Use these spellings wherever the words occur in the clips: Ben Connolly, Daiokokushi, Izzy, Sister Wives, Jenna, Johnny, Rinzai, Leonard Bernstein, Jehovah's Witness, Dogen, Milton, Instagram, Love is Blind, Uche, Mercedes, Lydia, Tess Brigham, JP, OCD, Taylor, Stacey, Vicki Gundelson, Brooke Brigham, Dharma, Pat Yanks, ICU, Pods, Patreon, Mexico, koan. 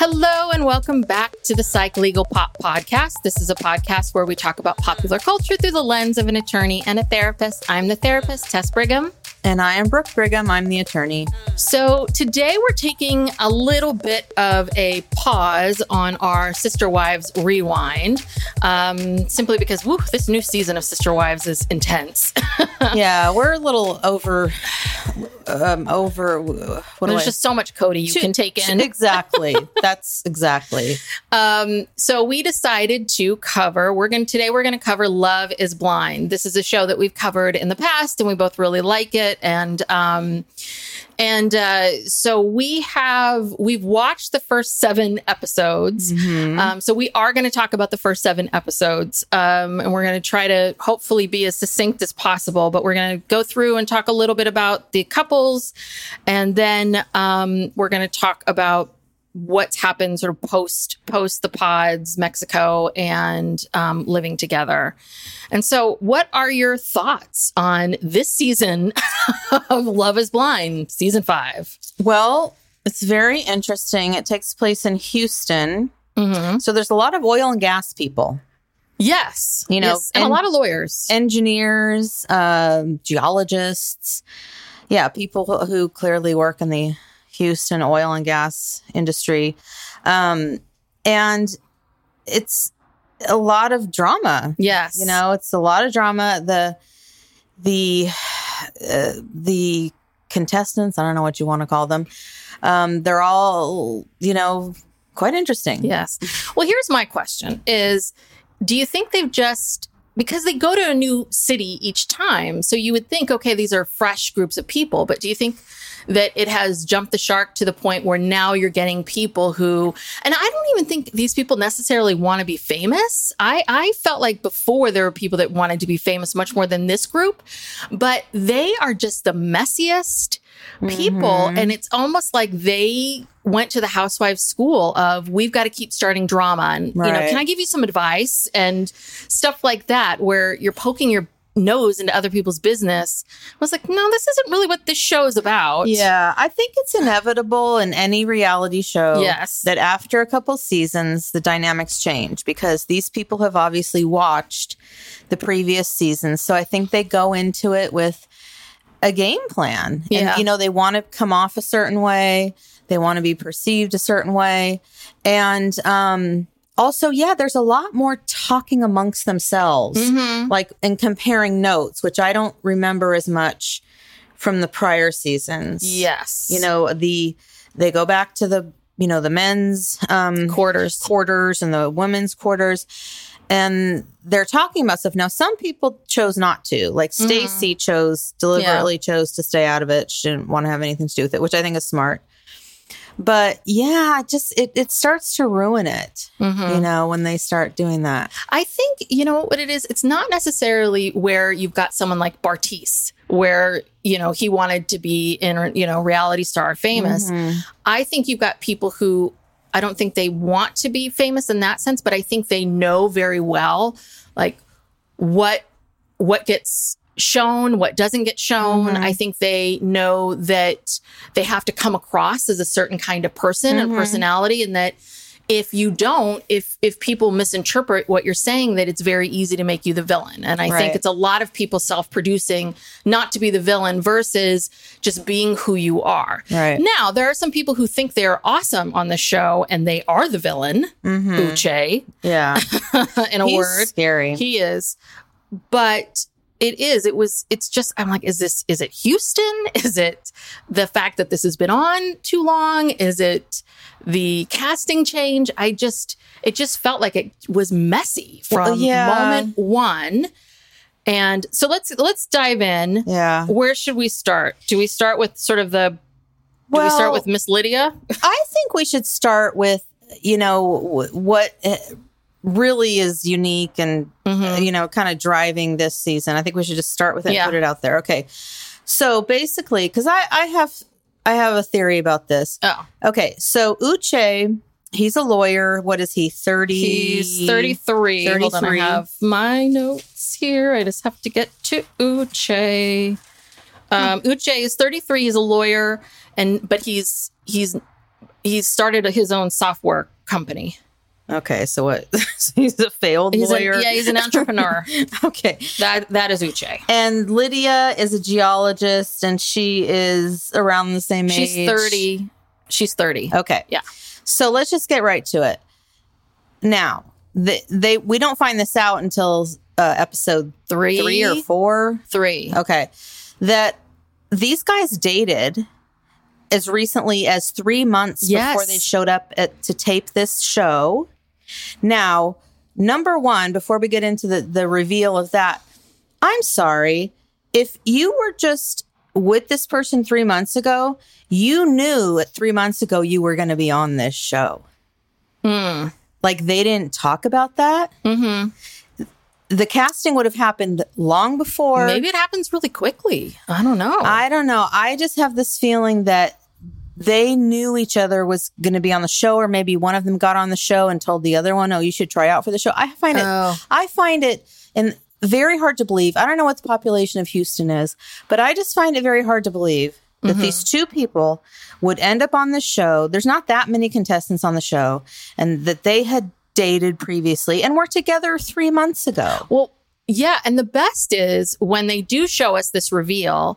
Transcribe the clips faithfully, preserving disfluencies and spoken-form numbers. Hello and welcome back to the Psych Legal Pop podcast. This is a podcast where we talk about popular culture through the lens of an attorney and a therapist. I'm the therapist, Tess Brigham. And I am Brooke Brigham. I'm the attorney. So today we're taking a little bit of a pause on our Sister Wives rewind, um, simply because woo, this new season of Sister Wives is intense. Yeah, we're a little over... Um, over... What There's I, just so much Cody you she, can take in. She, exactly. That's exactly. Um, so we decided to cover, we're going today we're going to cover Love is Blind. This is a show that we've covered in the past and we both really like it. And, um, and, uh, so we have, we've watched the first seven episodes. Mm-hmm. Um, so we are going to talk about the first seven episodes. Um, and we're going to try to hopefully be as succinct as possible, but we're going to go through and talk a little bit about the couples. And then, um, we're going to talk about what's happened sort of post post the Pods, Mexico, and um, living together. And so what are your thoughts on this season of Love is Blind, season five? Well, it's very interesting. It takes place in Houston. Mm-hmm. So there's a lot of oil and gas people. Yes. You know, yes. And, and a lot of lawyers. Engineers, um, geologists. Yeah, people who clearly work in the Houston oil and gas industry. Um, and it's a lot of drama. Yes. You know, it's a lot of drama. The, the, uh, the contestants, I don't know what you want to call them. Um, they're all, you know, quite interesting. Yes. Well, here's my question is, do you think they've just, because they go to a new city each time. So you would think, okay, these are fresh groups of people, but do you think that it has jumped the shark to the point where now you're getting people who, and I don't even think these people necessarily want to be famous. I, I felt like before there were people that wanted to be famous much more than this group, but they are just the messiest people. Mm-hmm. And it's almost like they went to the housewives school of, we've got to keep starting drama. And, right. you know, can I give you some advice and stuff like that, where you're poking your nose into other people's business. I was like, no, this isn't really what this show is about. Yeah, I think it's inevitable in any reality show yes. that after a couple seasons, the dynamics change, because these people have obviously watched the previous seasons. So I think they go into it with a game plan. Yeah. And, you know, they want to come off a certain way. They want to be perceived a certain way. And, um, Also, yeah, there's a lot more talking amongst themselves, mm-hmm. like, and comparing notes, which I don't remember as much from the prior seasons. Yes. You know, the they go back to the, you know, the men's um, quarters, quarters and the women's quarters. And they're talking about stuff. Now, some people chose not to. Like mm-hmm. Stacey chose, deliberately yeah. chose to stay out of it. She didn't want to have anything to do with it, which I think is smart. But yeah, just it, it starts to ruin it, mm-hmm. you know, when they start doing that. I think, you know, what it is, it's not necessarily where you've got someone like Bartise, where, you know, he wanted to be in, you know, reality star famous. Mm-hmm. I think you've got people who, I don't think they want to be famous in that sense, but I think they know very well, like, what what gets shown, what doesn't get shown. Mm-hmm. I think they know that they have to come across as a certain kind of person mm-hmm. and personality, and that if you don't, if if people misinterpret what you're saying, that it's very easy to make you the villain. And I right. think it's a lot of people self-producing not to be the villain versus just being who you are. Right. Now, there are some people who think they're awesome on the show and they are the villain, mm-hmm. Uche. Yeah. in a He's word. Scary. He is. But It is. It was, it's just, I'm like, is this, is it Houston? Is it the fact that this has been on too long? Is it the casting change? I just, it just felt like it was messy from well, yeah. moment one. And so let's, let's dive in. Yeah. Where should we start? Do we start with sort of the, do well, we start with Miss Lydia? I think we should start with, you know, what really is unique and, mm-hmm. you know, kind of driving this season. I think we should just start with it yeah. and put it out there. Okay. So basically, because I, I have I have a theory about this. Oh. Okay. So Uche, he's a lawyer. What is he, thirty? He's thirty-three. thirty-three. Hold on, I have my notes here. I just have to get to Uche. Um, hmm. Uche is thirty-three. He's a lawyer, and but he's he's he's started his own software company. Okay, so what? So he's a failed he's lawyer. A, yeah, he's an entrepreneur. Okay. That that is Uche. And Lydia is a geologist, and she is around the same She's age. She's thirty. She's thirty. Okay. Yeah. So let's just get right to it. Now, the, they we don't find this out until uh, episode three, three or four, three. Okay, that these guys dated as recently as three months yes. before they showed up at, to tape this show. Now, number one, before we get into the, the reveal of that, I'm sorry, if you were just with this person three months ago, you knew at three months ago you were going to be on this show. Mm. Like, they didn't talk about that. Mm-hmm. The casting would have happened long before. Maybe it happens really quickly. I don't know. I don't know. I just have this feeling that they knew each other was going to be on the show, or maybe one of them got on the show and told the other one, oh, you should try out for the show. I find it, oh. I find it in, very hard to believe. I don't know what the population of Houston is, but I just find it very hard to believe that mm-hmm. these two people would end up on the show. There's not that many contestants on the show, and that they had dated previously and were together three months ago. Well, yeah. And the best is when they do show us this reveal,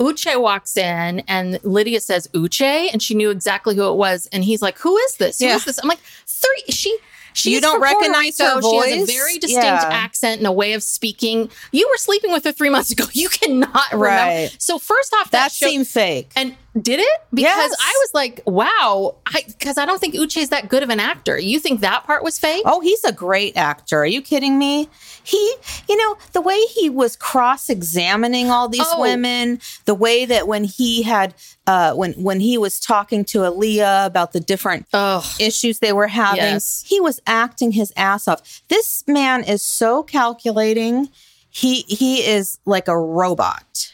Uche walks in and Lydia says, Uche, and she knew exactly who it was. And he's like, who is this? Who yeah. is this? I'm like, three. She, she, you don't recognize her voice. She has a very distinct yeah. accent and a way of speaking. You were sleeping with her three months ago. You cannot remember. Right. So first off, that, that show, seemed fake. And Did it? Because yes. I was like, wow, because I, I don't think Uche is that good of an actor. You think that part was fake? Oh, he's a great actor. Are you kidding me? He, you know, the way he was cross-examining all these oh. women, the way that when he had, uh, when when he was talking to Aaliyah about the different oh. issues they were having, yes. he was acting his ass off. This man is so calculating. He he is like a robot.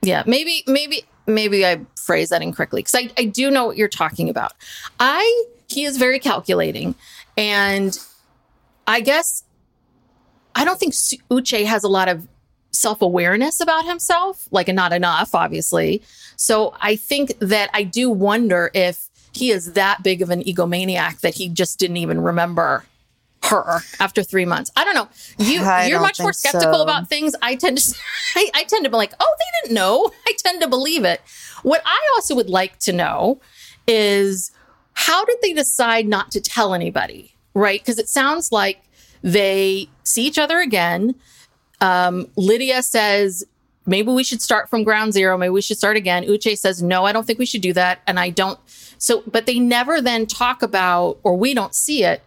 Yeah, maybe, maybe. Maybe I phrase that incorrectly because I, I do know what you're talking about. I, he is very calculating. And I guess I don't think Uche has a lot of self-awareness about himself, like not enough, obviously. So I think that I do wonder if he is that big of an egomaniac that he just didn't even remember her after three months. I don't know. You, I you're much more skeptical so. about things. I tend to, I, I tend to be like, oh, they didn't know. I tend to believe it. What I also would like to know is how did they decide not to tell anybody, right? Because it sounds like they see each other again. Um, Lydia says, maybe we should start from ground zero. Maybe we should start again. Uche says, no, I don't think we should do that. And I don't. So, but they never then talk about, or we don't see it.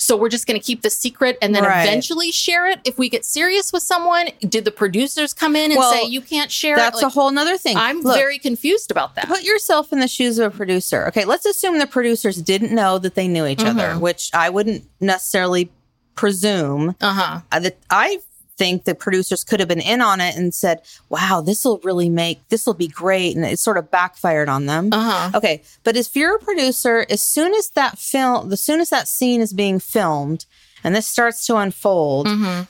So we're just going to keep the secret and then right. eventually share it. If we get serious with someone, did the producers come in and well, say, you can't share that's it? That's like, a whole nother thing. I'm Look, very confused about that. Put yourself in the shoes of a producer. Okay, let's assume the producers didn't know that they knew each mm-hmm. other, which I wouldn't necessarily presume. Uh-huh. I, I think the producers could have been in on it and said, wow, this will really make, this will be great. And it sort of backfired on them. Uh-huh. Okay. But if you're a producer, as soon as that film, as soon as that scene is being filmed and this starts to unfold, mm-hmm.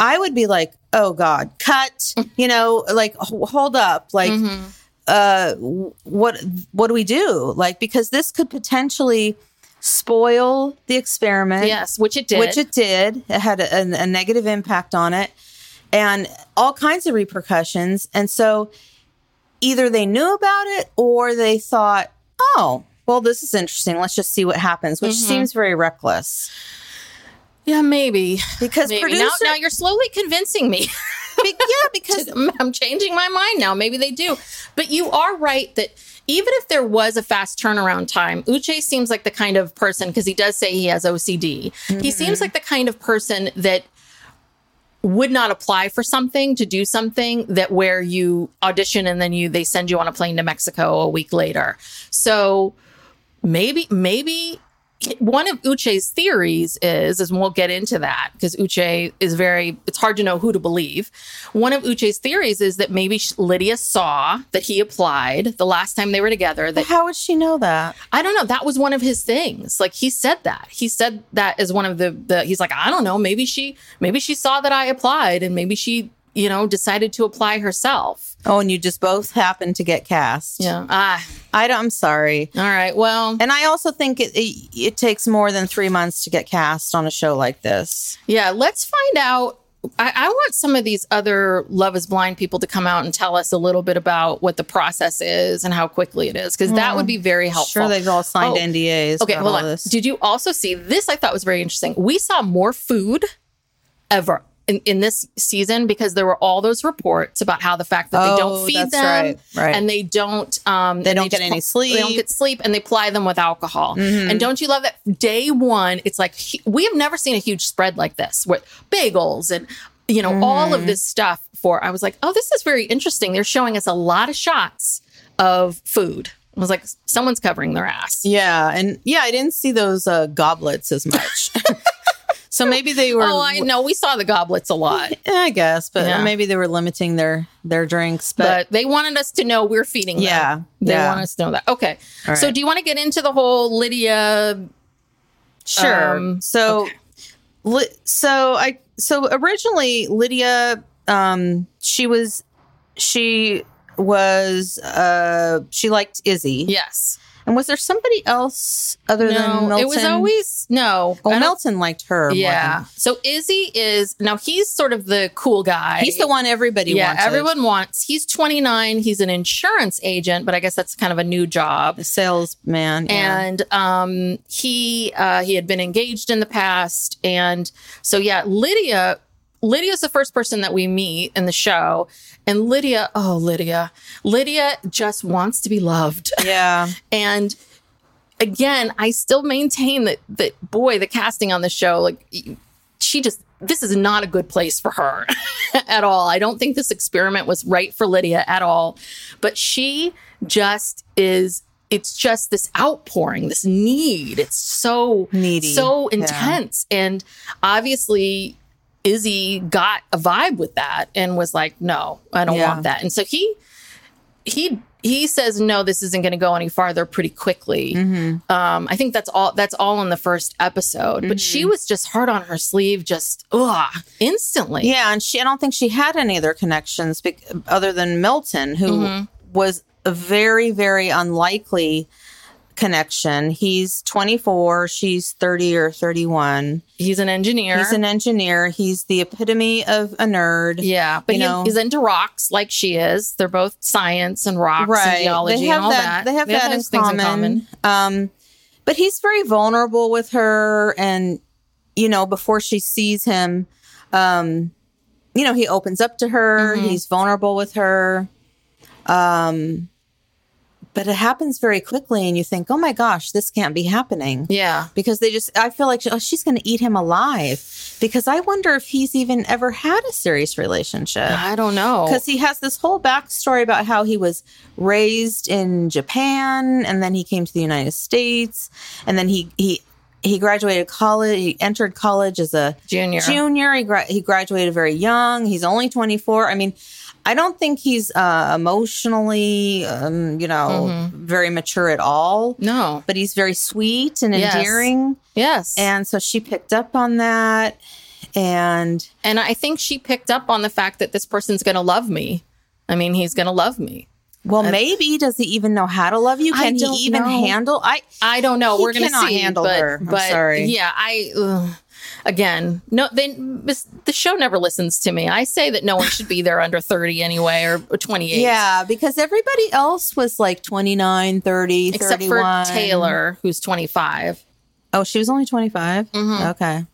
I would be like, oh God, cut, you know, like hold up, like, mm-hmm. uh, what, what do we do? Like, because this could potentially spoil the experiment. Yes, which it did. Which it did. It had a, a, a negative impact on it and all kinds of repercussions. And so either they knew about it or they thought, oh, well, this is interesting. Let's just see what happens, which mm-hmm. seems very reckless. Yeah, maybe. Because maybe. Producer- now, now you're slowly convincing me. Be- yeah, because I'm changing my mind now. Maybe they do. But you are right that even if there was a fast turnaround time, Uche seems like the kind of person, because he does say he has O C D. Mm-hmm. He seems like the kind of person that would not apply for something to do something that where you audition and then you they send you on a plane to Mexico a week later. So maybe, maybe one of Uche's theories is, is we'll get into that because Uche is very, it's hard to know who to believe. One of Uche's theories is that maybe Lydia saw that he applied the last time they were together. That, how would she know that? I don't know. That was one of his things. Like he said that. He said that as one of the, the he's like, I don't know. Maybe she, maybe she saw that I applied and maybe she, you know, decided to apply herself. Oh, and you just both happened to get cast. Yeah. Ah. I don't, I'm sorry. All right. Well. And I also think it, it it takes more than three months to get cast on a show like this. Yeah. Let's find out. I, I want some of these other Love is Blind people to come out and tell us a little bit about what the process is and how quickly it is, because mm. that would be very helpful. Sure, they've all signed oh. N D As. Okay, hold on. This. Did you also see this? I thought was very interesting. We saw more food ever. In, in this season, because there were all those reports about how the fact that oh, they don't feed them right, right. and they don't um, they don't they get any pl- sleep, they don't get sleep, and they ply them with alcohol. Mm-hmm. And don't you love that day one? It's like we have never seen a huge spread like this with bagels and you know mm-hmm. all of this stuff. For I was like, oh, this is very interesting. They're showing us a lot of shots of food. I was like, someone's covering their ass. Yeah, and yeah, I didn't see those uh, goblets as much. So maybe they were... Oh, I know. We saw the goblets a lot. I guess, but yeah. maybe they were limiting their, their drinks. But... but they wanted us to know we're feeding them. Yeah. They yeah. want us to know that. Okay. Right. So do you want to get into the whole Lydia... Sure. Um, so, okay. li- so, I, so originally, Lydia, um, she was... She was... Uh, she liked Izzy. Yes. And was there somebody else other no, than Milton? It was always, no. Oh, Milton liked her. Yeah. More. So Izzy is, now he's sort of the cool guy. He's the one everybody yeah, wants. Yeah, everyone wants. He's twenty-nine. He's an insurance agent, but I guess that's kind of a new job. A salesman. Yeah. And um, he uh, he had been engaged in the past. And so, yeah, Lydia Lydia's the first person that we meet in the show. And Lydia, oh, Lydia, Lydia just wants to be loved. Yeah. And again, I still maintain that, that boy, the casting on the show, like she just, this is not a good place for her at all. I don't think this experiment was right for Lydia at all. But she just is, it's just this outpouring, this need. It's so needy, so intense. Yeah. And obviously, Izzy got a vibe with that and was like, no, I don't yeah. want that. And so he he he says, no, this isn't going to go any farther pretty quickly. Mm-hmm. Um, I think that's all that's all in the first episode. Mm-hmm. But she was just hard on her sleeve, just ugh, instantly. Yeah. And she I don't think she had any other connections be- other than Milton, who mm-hmm. was a very, very unlikely connection. He's twenty-four, she's thirty or thirty-one. He's an engineer. He's an engineer. He's the epitome of a nerd. Yeah, but you he, know. he's into rocks like she is. They're both science and rocks right. and geology and all that. that. They have they that have in, common. in common. Um, but he's very vulnerable with her. And, you know, before she sees him, um, you know, he opens up to her. Mm-hmm. He's vulnerable with her. Um, But it happens very quickly and you think, oh, my gosh, this can't be happening. Yeah. Because they just I feel like she, oh, she's going to eat him alive, because I wonder if he's even ever had a serious relationship. I don't know, because he has this whole backstory about how he was raised in Japan and then he came to the United States and then he he he graduated college. He entered college as a junior. Junior. He, gra- he graduated very young. He's only twenty-four. I mean, I don't think he's uh, emotionally, um, you know, mm-hmm. very mature at all. No. But he's very sweet and yes. endearing. Yes. And so she picked up on that. And and I think she picked up on the fact that this person's going to love me. I mean, he's going to love me. Well, and maybe. Does he even know how to love you? Can he even know. handle? I I don't know. We're going to see. handle but, her. I'm but, sorry. Yeah, I... Ugh. Again, no, they, the show never listens to me. I say that no one should be there under thirty anyway, or twenty-eight. Yeah, because everybody else was like twenty-nine, thirty, except thirty-one. Except for Taylor, who's twenty-five. Oh, she was only twenty-five? Mm-hmm. Okay.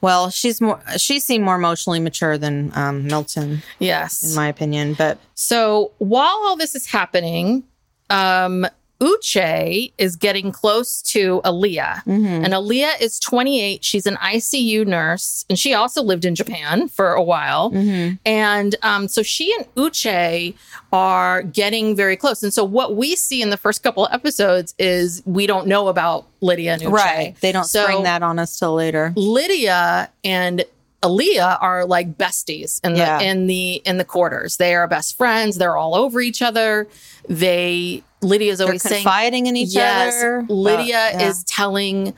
Well, she's more. She seemed more emotionally mature than um, Milton. Yes. In my opinion. But so while all this is happening... um. Uche is getting close to Aaliyah, mm-hmm. and Aaliyah is twenty-eight. She's an I C U nurse, and she also lived in Japan for a while. Mm-hmm. And um, so she and Uche are getting very close. And so what we see in the first couple of episodes is we don't know about Lydia and Uche. Right. They don't so spring that on us till later. Lydia and Aaliyah are like besties in the yeah. in the in the quarters. They are best friends. They're all over each other. They Lydia's always They're confiding saying, in each yes, other. Lydia uh, yeah. is telling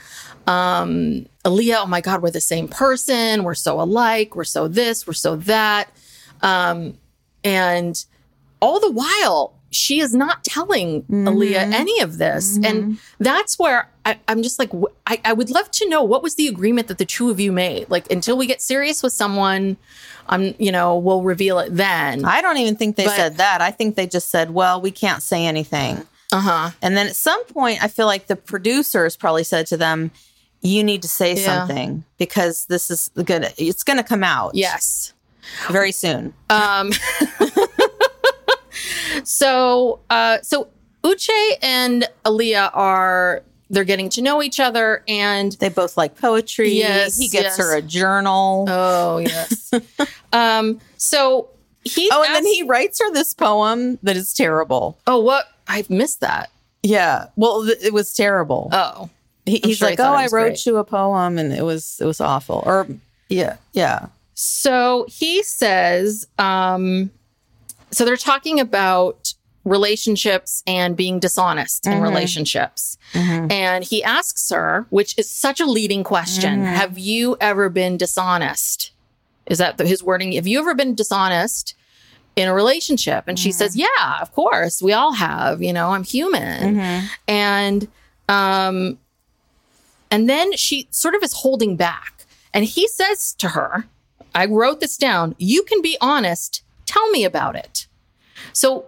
um, Aaliyah, "Oh my God, we're the same person. We're so alike. We're so this. We're so that." Um, and all the while, she is not telling mm-hmm. Aaliyah any of this. Mm-hmm. And that's where I, I'm just like, wh- I, I would love to know what was the agreement that the two of you made? Like, until we get serious with someone, um, you know, we'll reveal it then. I don't even think they but, said that. I think they just said, well, we can't say anything. Uh-huh. And then at some point, I feel like the producers probably said to them, you need to say yeah. something, because this is good. It's going to come out. Yes. Very soon. Um So, uh, so Uche and Aaliyah are, they're getting to know each other, and they both like poetry. Yes, he gets yes. her a journal. Oh, yes. um, so he, oh, asked, and then he writes her this poem that is terrible. Oh, what? I've missed that. Yeah. Well, th- it was terrible. Oh, he, he's sure like, he oh, I wrote great. you a poem and it was, it was awful. Or yeah. Yeah. So he says, um, So they're talking about relationships and being dishonest mm-hmm. in relationships. Mm-hmm. And he asks her, which is such a leading question. Mm-hmm. Have you ever been dishonest? Is that his wording? Have you ever been dishonest in a relationship? And mm-hmm. she says, yeah, of course. We all have. You know, I'm human. Mm-hmm. And um, and then she sort of is holding back. And he says to her, I wrote this down. You can be honest. Tell me about it. So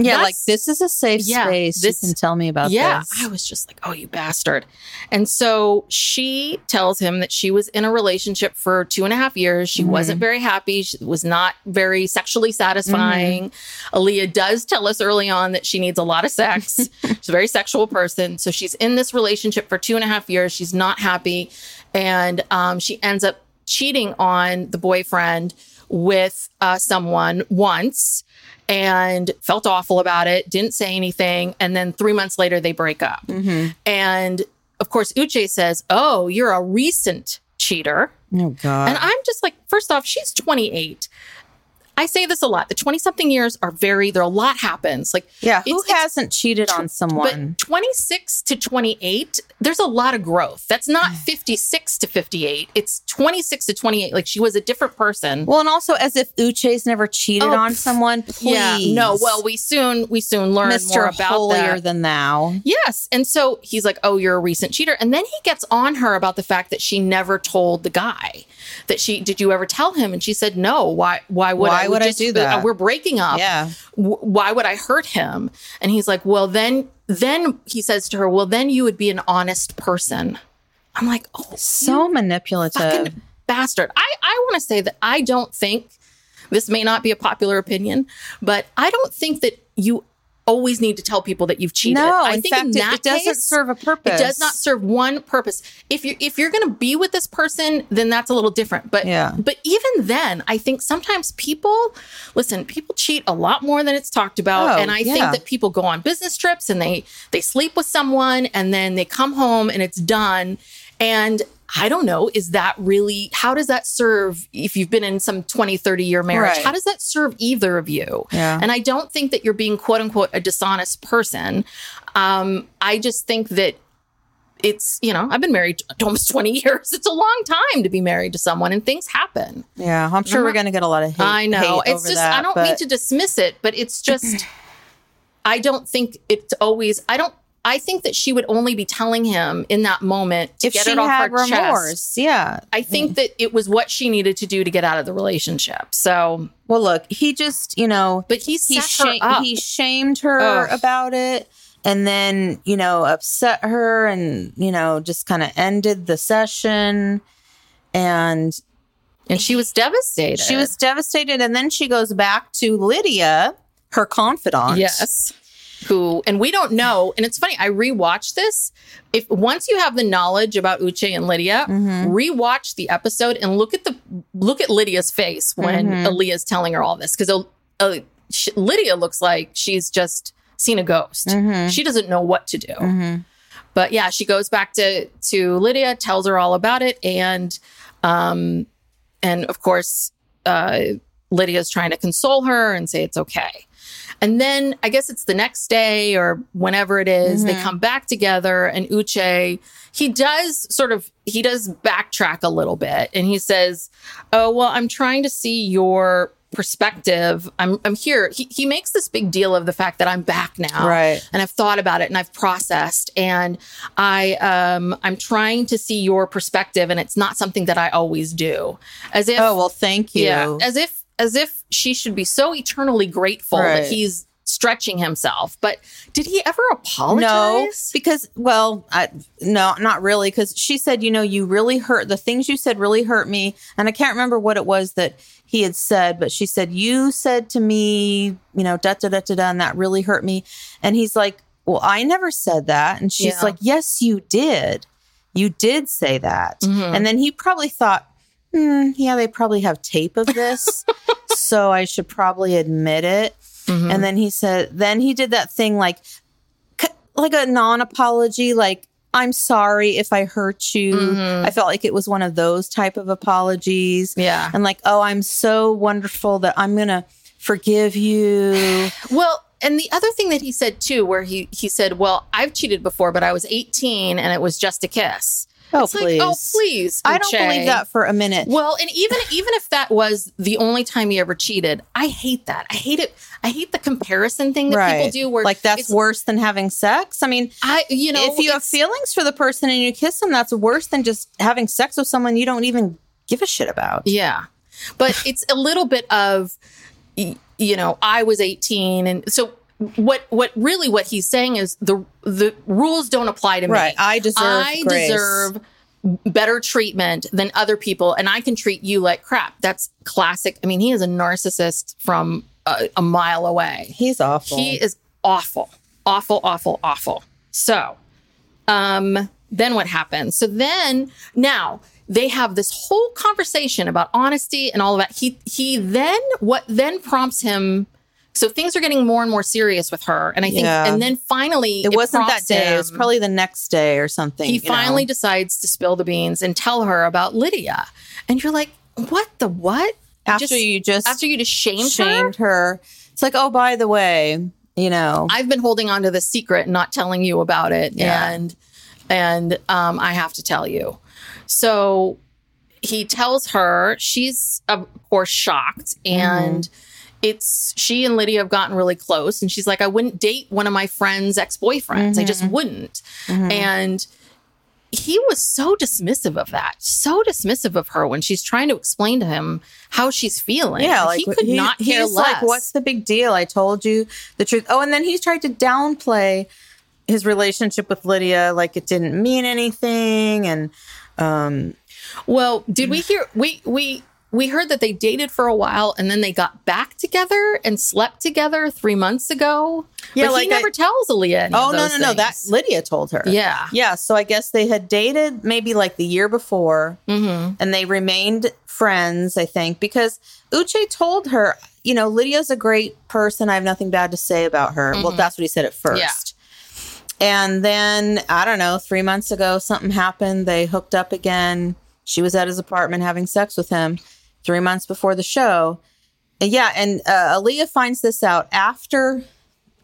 Yeah, that's, like this is a safe yeah, space. This, you can tell me about yeah, this. Yeah, I was just like, oh, you bastard. And so she tells him that she was in a relationship for two and a half years. She mm-hmm. wasn't very happy. She was not very sexually satisfying. Mm-hmm. Aaliyah does tell us early on that she needs a lot of sex. She's a very sexual person. So she's in this relationship for two and a half years. She's not happy. And um, she ends up cheating on the boyfriend with uh, someone once and felt awful about it, didn't say anything. And then three months later, they break up. Mm-hmm. And of course, Uche says, oh, you're a recent cheater. Oh, God. And I'm just like, first off, she's twenty-eight. I say this a lot. The twenty-something years are very, there a lot happens. Like, yeah, who it's, hasn't it's, cheated on someone? But twenty-six to twenty-eight, there's a lot of growth. That's not fifty-six to fifty-eight. It's twenty-six to twenty-eight. Like, she was a different person. Well, and also as if Uche's never cheated oh, on someone, please. Yeah, no, well, we soon, we soon learn Mister more about holier that. Than thou. Yes. And so he's like, oh, you're a recent cheater. And then he gets on her about the fact that she never told the guy that she, did you ever tell him? And she said, no, why, why would why I? Why would just, I do that? Uh, we're breaking up. Yeah. W- why would I hurt him? And he's like, well, then, then he says to her, well, then you would be an honest person. I'm like, oh, so manipulative. Fucking bastard. I, I want to say that I don't think, this may not be a popular opinion, but I don't think that you always need to tell people that you've cheated. No, I think in fact, in that it, it doesn't case, serve a purpose. It does not serve one purpose. If you're, if you're going to be with this person, then that's a little different. But yeah. but even then, I think sometimes people, listen, people cheat a lot more than it's talked about. Oh, and I yeah. think that people go on business trips and they they sleep with someone and then they come home and it's done. And I don't know, is that really, how does that serve if you've been in some twenty, thirty year marriage? Right. How does that serve either of you? Yeah. And I don't think that you're being quote unquote a dishonest person. Um, I just think that it's, you know, I've been married almost twenty years. It's a long time to be married to someone and things happen. Yeah. I'm sure I'm not, we're going to get a lot of hate. I know. Hate it's over just, that, I don't but... mean to dismiss it, but it's just, I don't think it's always, I don't, I think that she would only be telling him in that moment to if get it off her remorse. Chest. Yeah. I think that it was what she needed to do to get out of the relationship. So, well, look, he just, you know, but he, he, sh- he shamed her Ugh. about it and then, you know, upset her and, you know, just kind of ended the session and. And she was devastated. She was devastated. And then she goes back to Lydia, her confidant. Yes. Who, and we don't know. And it's funny, I rewatched this. If once you have the knowledge about Uche and Lydia, mm-hmm. rewatch the episode and look at the look at Lydia's face when mm-hmm. Aaliyah's telling her all this. Because uh, she, Lydia looks like she's just seen a ghost. Mm-hmm. She doesn't know what to do. Mm-hmm. But yeah, she goes back to to Lydia, tells her all about it. And, um, and of course, uh, Lydia's trying to console her and say it's okay. And then I guess it's the next day or whenever it is, mm-hmm. they come back together and Uche, he does sort of, he does backtrack a little bit and he says, oh, well, I'm trying to see your perspective. I'm I'm here. He, he makes this big deal of the fact that I'm back now. Right. And I've thought about it and I've processed and I, um, I'm trying to see your perspective and it's not something that I always do. As if, oh, well, thank you. Yeah, as if, as if she should be so eternally grateful right. that he's stretching himself. But did he ever apologize? No, because, well, I, no, not really. Because she said, you know, you really hurt, the things you said really hurt me. And I can't remember what it was that he had said, but she said, you said to me, you know, da, da, da, da, da, and that really hurt me. And he's like, well, I never said that. And she's yeah. like, yes, you did. You did say that. Mm-hmm. And then he probably thought, Mm, yeah, they probably have tape of this, so I should probably admit it. Mm-hmm. And then he said, then he did that thing like, c- like a non-apology, like, I'm sorry if I hurt you. Mm-hmm. I felt like it was one of those type of apologies. Yeah. And like, oh, I'm so wonderful that I'm going to forgive you. Well, and the other thing that he said, too, where he, he said, well, I've cheated before, but I was eighteen and it was just a kiss. Oh, it's please. Like, oh, please. Uche. I don't believe that for a minute. Well, and even even if that was the only time he ever cheated, I hate that. I hate it. I hate the comparison thing that right. people do. Where like that's worse than having sex. I mean, I you know, if you have feelings for the person and you kiss them, that's worse than just having sex with someone you don't even give a shit about. Yeah. But it's a little bit of, you know, I was eighteen. And so what what really what he's saying is the the rules don't apply to me. Right. I deserve I grace. deserve better treatment than other people, and I can treat you like crap. That's classic. I mean, he is a narcissist from a, a mile away. He's awful. He is awful, awful, awful, awful. So um, then what happens? So then now they have this whole conversation about honesty and all of that. He he then what then prompts him. So things are getting more and more serious with her. And I think, yeah. and then finally, it, it wasn't that day. Him, it was probably the next day or something. He finally know? decides to spill the beans and tell her about Lydia. And you're like, what the what? After just, you just after you just shamed, shamed her? her. It's like, oh, by the way, you know, I've been holding on to this secret and not telling you about it. Yeah. And and um, I have to tell you. So he tells her. She's, of course, shocked and. Mm-hmm. It's she and Lydia have gotten really close. And she's like, I wouldn't date one of my friend's ex-boyfriends. Mm-hmm. I just wouldn't. Mm-hmm. And he was so dismissive of that, so dismissive of her when she's trying to explain to him how she's feeling. Yeah, like, he could he, not hear he's less. Like, what's the big deal? I told you the truth. Oh, and then he tried to downplay his relationship with Lydia like it didn't mean anything. And, um, well, did we hear? We, we, We heard that they dated for a while and then they got back together and slept together three months ago. Yeah, but like he never I, tells Aaliyah any Oh, of those no, no, no. That Lydia told her. Yeah. Yeah. So I guess they had dated maybe like the year before mm-hmm. and they remained friends, I think, because Uche told her, you know, Lydia's a great person. I have nothing bad to say about her. Mm-hmm. Well, that's what he said at first. Yeah. And then, I don't know, three months ago, something happened. They hooked up again. She was at his apartment having sex with him. Three months before the show. Yeah, and uh, Aaliyah finds this out after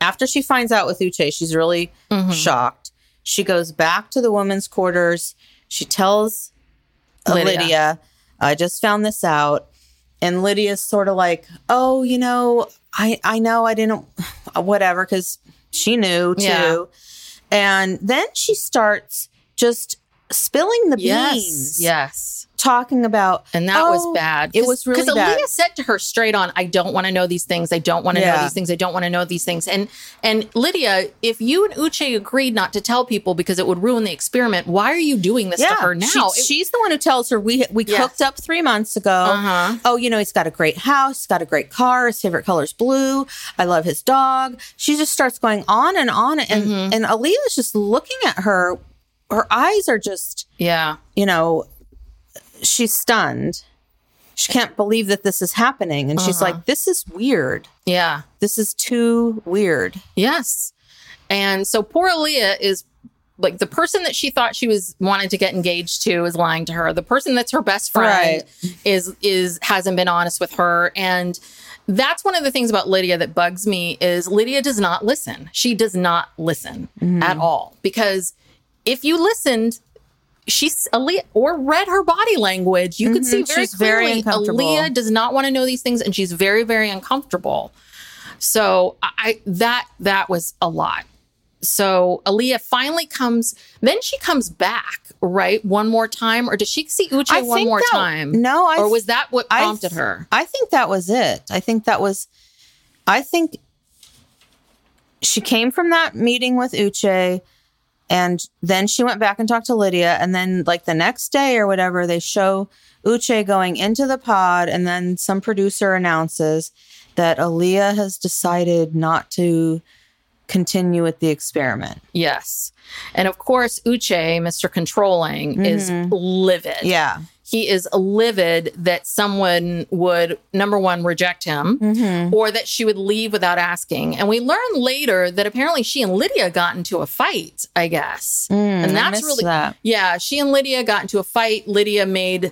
after she finds out with Uche. She's really mm-hmm. shocked. She goes back to the women's quarters. She tells Lydia, Lydia I just found this out. And Lydia's sort of like, oh, you know, I, I know I didn't, whatever, because she knew too. Yeah. And then she starts just spilling the yes, beans. Yes. Talking about, and that oh, was bad. It was really bad. Because Aaliyah said to her straight on, I don't want to know these things. I don't want to yeah. know these things. I don't want to know these things. And and Lydia, if you and Uche agreed not to tell people because it would ruin the experiment, why are you doing this yeah. to her now? She, it, she's the one who tells her, we we yes. hooked up three months ago. Uh-huh. Oh, you know, he's got a great house. He's got a great car. His favorite color is blue. I love his dog. She just starts going on and on. And, mm-hmm. and Aaliyah's just looking at her. Her eyes are just, yeah, you know, she's stunned. She can't believe that this is happening. And uh-huh. she's like, this is weird. Yeah. This is too weird. Yes. And so poor Aaliyah is like the person that she thought she was wanted to get engaged to is lying to her. The person that's her best friend right. is is hasn't been honest with her. And that's one of the things about Lydia that bugs me is Lydia does not listen. She does not listen mm-hmm. at all. Because if you listened, she's Aaliyah or read her body language. You mm-hmm. can see very she's clearly very Aaliyah does not want to know these things. And she's very, very uncomfortable. So I that that was a lot. So Aaliyah finally comes. Then she comes back, right? One more time. Or does she see Uche I one more that, time? No. I, or was that what prompted I, her? I think that was it. I think that was I think she came from that meeting with Uche. And then she went back and talked to Lydia. And then like the next day or whatever, they show Uche going into the pod. And then some producer announces that Aaliyah has decided not to continue with the experiment. Yes. And of course, Uche, Mister Controlling, mm-hmm. is livid. Yeah. He is livid that someone would, number one, reject him mm-hmm. or that she would leave without asking. And we learn later that apparently she and Lydia got into a fight, I guess. Mm, and that's really, that. yeah, she and Lydia got into a fight. Lydia made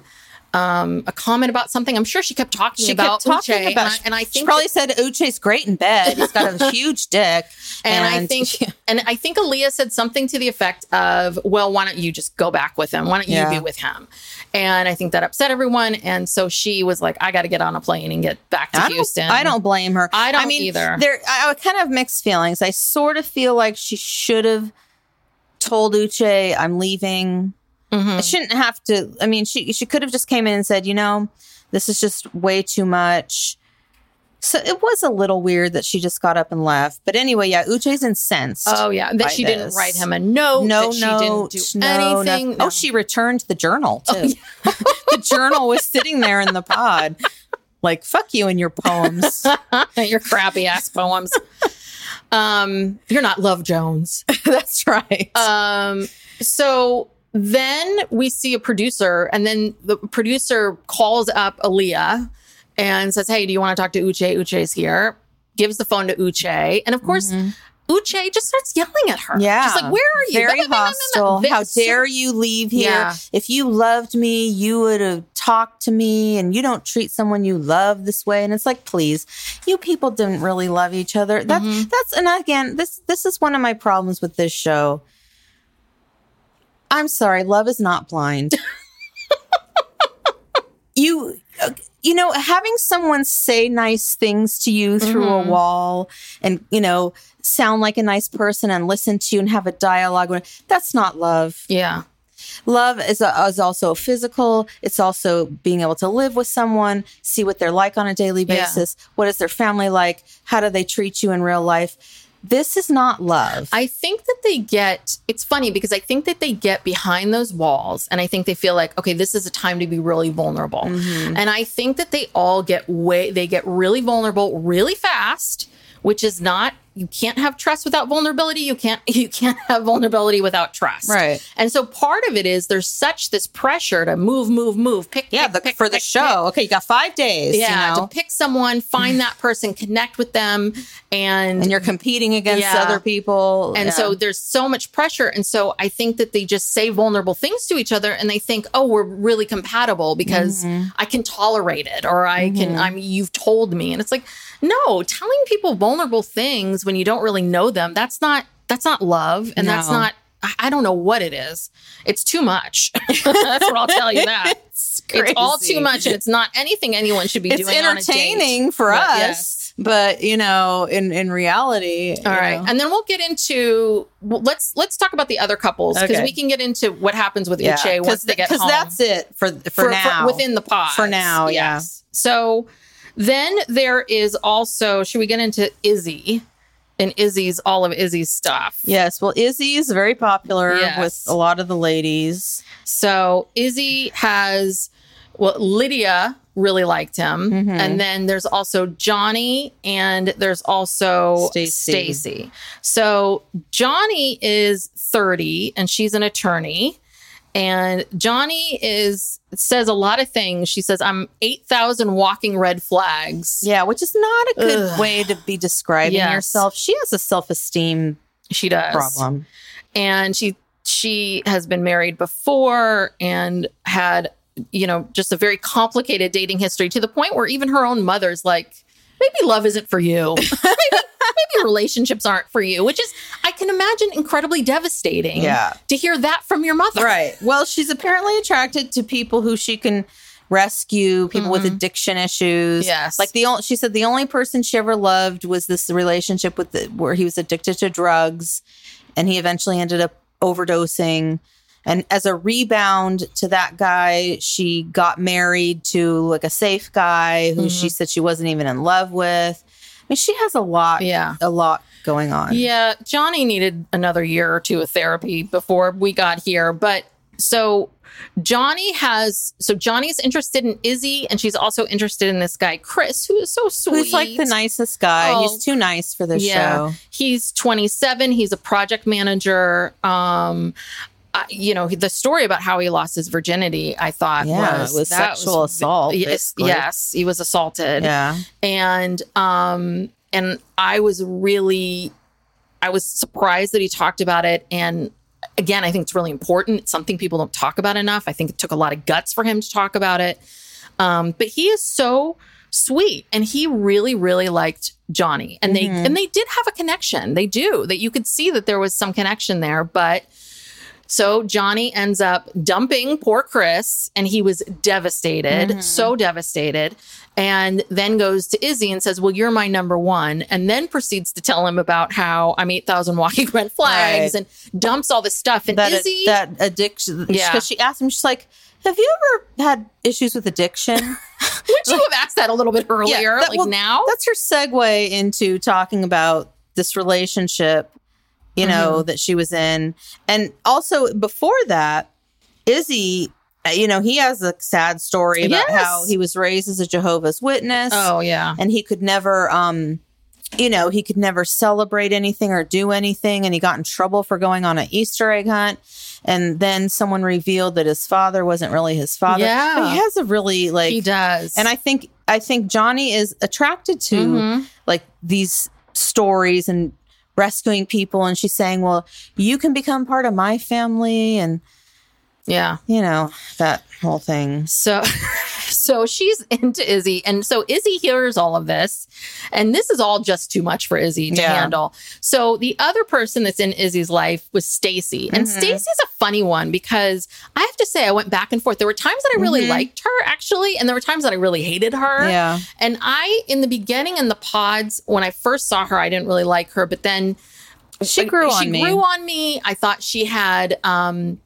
um, a comment about something. I'm sure she kept talking she about kept talking Uche. About, and, I, and I think she probably that, said Uche's great in bed. He's got a huge dick. And, and I think, yeah. and I think Aaliyah said something to the effect of, well, why don't you just go back with him? Why don't you yeah. be with him? And I think that upset everyone. And so she was like, I got to get on a plane and get back to I Houston. I don't blame her. I don't I mean, either. There, I kind of have mixed feelings. I sort of feel like she should have told Uche, I'm leaving. Mm-hmm. I shouldn't have to. I mean, she she could have just came in and said, you know, this is just way too much. So it was a little weird that she just got up and left. But anyway, yeah, Uche's incensed. Oh, yeah. That she this. didn't write him a note. No, that note, she didn't do no, anything. No. Oh, she returned the journal, too. Oh, yeah. The journal was sitting there in the pod. Like, fuck you and your poems. Your crappy ass poems. Um, you're not Love Jones. That's right. Um, so then we see a producer, and then the producer calls up Aaliyah and says, hey, do you want to talk to Uche? Uche's here. Gives the phone to Uche. And of course, mm-hmm. Uche just starts yelling at her. Yeah. She's like, where are you? Very hostile. How dare you leave here? Yeah. If you loved me, you would have talked to me, and you don't treat someone you love this way. And it's like, please, you people didn't really love each other. That, mm-hmm. That's, and again, this this is one of my problems with this show. I'm sorry, Love is Not Blind. You... You know, having someone say nice things to you through mm-hmm. a wall and, you know, sound like a nice person and listen to you and have a dialogue, with, that's not love. Yeah. Love is, a, is also physical. It's also being able to live with someone, see what they're like on a daily basis. Yeah. What is their family like? How do they treat you in real life? This is not love. I think that they get, it's funny because I think that they get behind those walls and I think they feel like, okay, this is a time to be really vulnerable. Mm-hmm. And I think that they all get way, they get really vulnerable really fast, which is not, you can't have trust without vulnerability. You can't, you can't have vulnerability without trust. Right. And so part of it is there's such this pressure to move, move, move, pick, yeah, pick, the, pick for pick, the show. Pick. Okay. You got five days. Yeah. You know? To pick someone, find that person, connect with them. And, and you're competing against yeah. other people. And yeah. so there's so much pressure. And so I think that they just say vulnerable things to each other and they think, oh, we're really compatible because mm-hmm. I can tolerate it or I mm-hmm. can, I mean, you've told me. And it's like, no, telling people vulnerable things when you don't really know them, that's not that's not love. And no. that's not, I don't know what it is. It's too much. That's what I'll tell you that. It's, it's all too much. And it's not anything anyone should be it's doing on a date. It's entertaining for but, us. Yes. But, you know, in, in reality. All right. Know. And then we'll get into, well, let's let's talk about the other couples. Because okay. we can get into what happens with yeah. Uche once they get home. Because that's it for, for, for now. For, within the pod. For now, yes. Yeah. So then there is also, should we get into Izzy? And Izzy's, all of Izzy's stuff. Yes. Well, Izzy is very popular yes. with a lot of the ladies. So Izzy has, well, Lydia really liked him. Mm-hmm. And then there's also Johnny and there's also Stacey. So Johnny is thirty and she's an attorney. And Johnny is says a lot of things. She says, I'm eight thousand walking red flags. Yeah, which is not a good Ugh. way to be describing yes. yourself. She has a self-esteem she does. problem. And she she has been married before and had, you know, just a very complicated dating history to the point where even her own mother's like, maybe love isn't for you. maybe, maybe relationships aren't for you, which is, I can imagine, incredibly devastating yeah. to hear that from your mother. Right. Well, she's apparently attracted to people who she can rescue, people mm-hmm. with addiction issues. Yes. Like the only, she said the only person she ever loved was this relationship with the, where he was addicted to drugs and he eventually ended up overdosing. And as a rebound to that guy, she got married to like a safe guy who mm-hmm. she said she wasn't even in love with. I mean, she has a lot, yeah. a lot going on. Yeah. Johnny needed another year or two of therapy before we got here. But so Johnny has, so Johnny's interested in Izzy and she's also interested in this guy, Chris, who is so sweet. Who's like the nicest guy. Oh, he's too nice for this yeah. show. He's twenty-seven. He's a project manager. Um, Uh, you know, the story about how he lost his virginity, I thought yeah, was, it was that sexual was, assault. Yes, yes, he was assaulted. Yeah. And um, and I was really, I was surprised that he talked about it. And again, I think it's really important. It's something people don't talk about enough. I think it took a lot of guts for him to talk about it. Um, but he is so sweet. And he really, really liked Johnny. And mm-hmm. they and they did have a connection. They do. That you could see that there was some connection there. But so Johnny ends up dumping poor Chris, and he was devastated, mm-hmm. so devastated, and then goes to Izzy and says, well, you're my number one, and then proceeds to tell him about how I'm eight thousand walking red flags right. and dumps all this stuff. And that Izzy... It, that addiction. Yeah. Because she asked him, she's like, have you ever had issues with addiction? Would you have asked that a little bit earlier? Yeah, that, like well, now? That's her segue into talking about this relationship, you mm-hmm. know, that she was in. And also before that, Izzy, you know, he has a sad story about yes. how he was raised as a Jehovah's Witness. Oh, yeah. And he could never, um, you know, he could never celebrate anything or do anything. And he got in trouble for going on an Easter egg hunt. And then someone revealed that his father wasn't really his father. Yeah. But he has a really like... He does. And I think I think Johnny is attracted to mm-hmm. like these stories and rescuing people. And she's saying, well, you can become part of my family. And... Yeah. You know, that whole thing. So so she's into Izzy. And so Izzy hears all of this. And this is all just too much for Izzy to yeah. handle. So the other person that's in Izzy's life was Stacey. And mm-hmm. Stacey's a funny one because I have to say I went back and forth. There were times that I really mm-hmm. liked her, actually. And there were times that I really hated her. Yeah. And I, in the beginning in the pods, when I first saw her, I didn't really like her. But then she grew I, on she me. She grew on me. I thought she had... um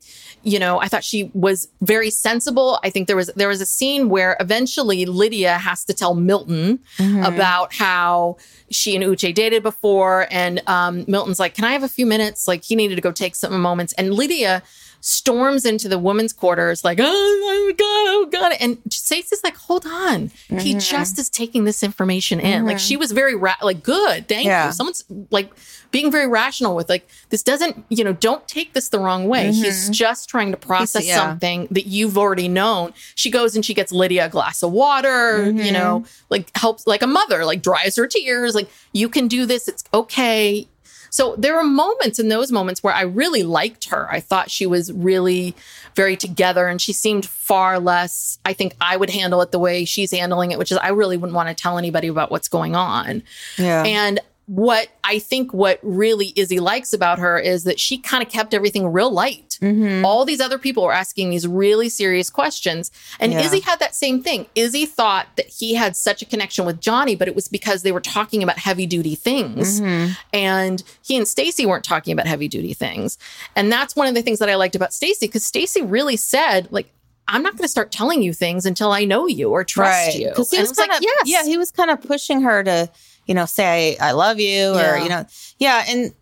You know, I thought she was very sensible. I think there was there was a scene where eventually Lydia has to tell Milton mm-hmm. about how she and Uche dated before. And um, Milton's like, can I have a few minutes? Like, he needed to go take some moments. And Lydia storms into the women's quarters like, oh, my God, oh, God. And Stacey's like, hold on. Mm-hmm. He just is taking this information in. Mm-hmm. Like, she was very, ra- like, good. Thank yeah. you. Someone's, like, being very rational with, like, this doesn't, you know, don't take this the wrong way. Mm-hmm. He's just trying to process yeah. something that you've already known. She goes and she gets Lydia a glass of water, mm-hmm. you know, like, helps, like a mother, like, dries her tears. Like, you can do this. It's okay. So there were moments in those moments where I really liked her. I thought she was really very together and she seemed far less, I think I would handle it the way she's handling it, which is I really wouldn't want to tell anybody about what's going on. Yeah. And what I think what really Izzy likes about her is that she kind of kept everything real light. Mm-hmm. All these other people were asking these really serious questions. And yeah. Izzy had that same thing. Izzy thought that he had such a connection with Johnny, but it was because they were talking about heavy duty things. Mm-hmm. And he and Stacey weren't talking about heavy duty things. And that's one of the things that I liked about Stacey, because Stacey really said, like, I'm not going to start telling you things until I know you or trust right. you. Because he was, was kind of, like, yes. yeah, he was kind of pushing her to, you know, say, I love you or, yeah. you know, yeah. And,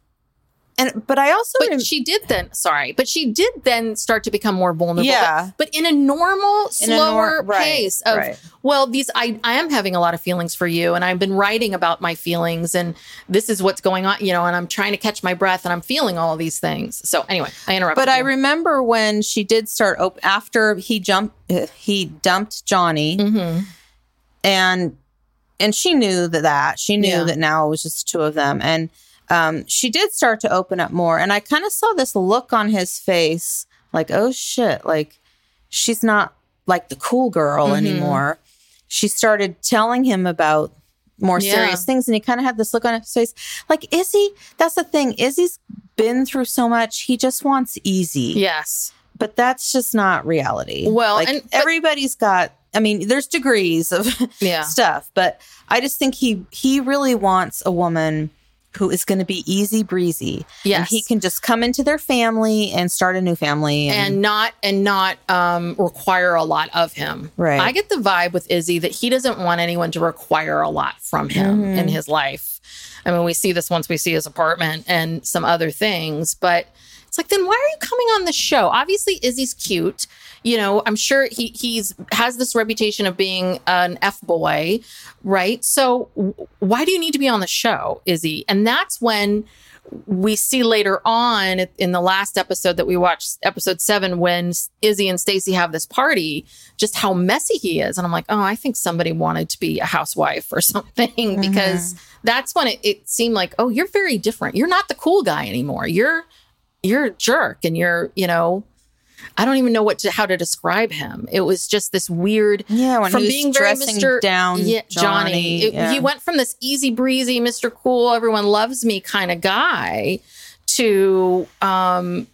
and, but I also, but rem- she did then, sorry, but she did then start to become more vulnerable, yeah. but, but in a normal, in slower a nor- right, pace of, right. well, these, I, I am having a lot of feelings for you and I've been writing about my feelings and this is what's going on, you know, and I'm trying to catch my breath and I'm feeling all of these things. So anyway, I interrupted. But you. I remember when she did start op- after he jumped, he dumped Johnny mm-hmm. and And she knew that, that she knew yeah. that now it was just two of them. And um, she did start to open up more. And I kind of saw this look on his face like, oh, shit, like she's not like the cool girl mm-hmm. anymore. She started telling him about more yeah. serious things. And he kind of had this look on his face like, Izzy, that's the thing. Izzy's been through so much. He just wants easy. Yes. But that's just not reality. Well, like, and, but- everybody's got. I mean, there's degrees of yeah. stuff, but I just think he he really wants a woman who is going to be easy breezy. Yes. And he can just come into their family and start a new family. And, and not and not um, require a lot of him. Right. I get the vibe with Izzy that he doesn't want anyone to require a lot from him mm-hmm. in his life. I mean, we see this once we see his apartment and some other things, but it's like, then why are you coming on the show? Obviously, Izzy's cute. You know, I'm sure he he's has this reputation of being an F-boy, right? So w- why do you need to be on the show, Izzy? And that's when we see later on in the last episode that we watched, episode seven, when Izzy and Stacey have this party, just how messy he is. And I'm like, oh, I think somebody wanted to be a housewife or something mm-hmm. because that's when it, it seemed like, oh, you're very different. You're not the cool guy anymore. You're you're a jerk and you're, you know... I don't even know what to, how to describe him. It was just this weird, yeah, when from he was being very Mister Down yeah, Johnny. Johnny it, yeah. He went from this easy breezy, Mister Cool, everyone loves me kind of guy to um,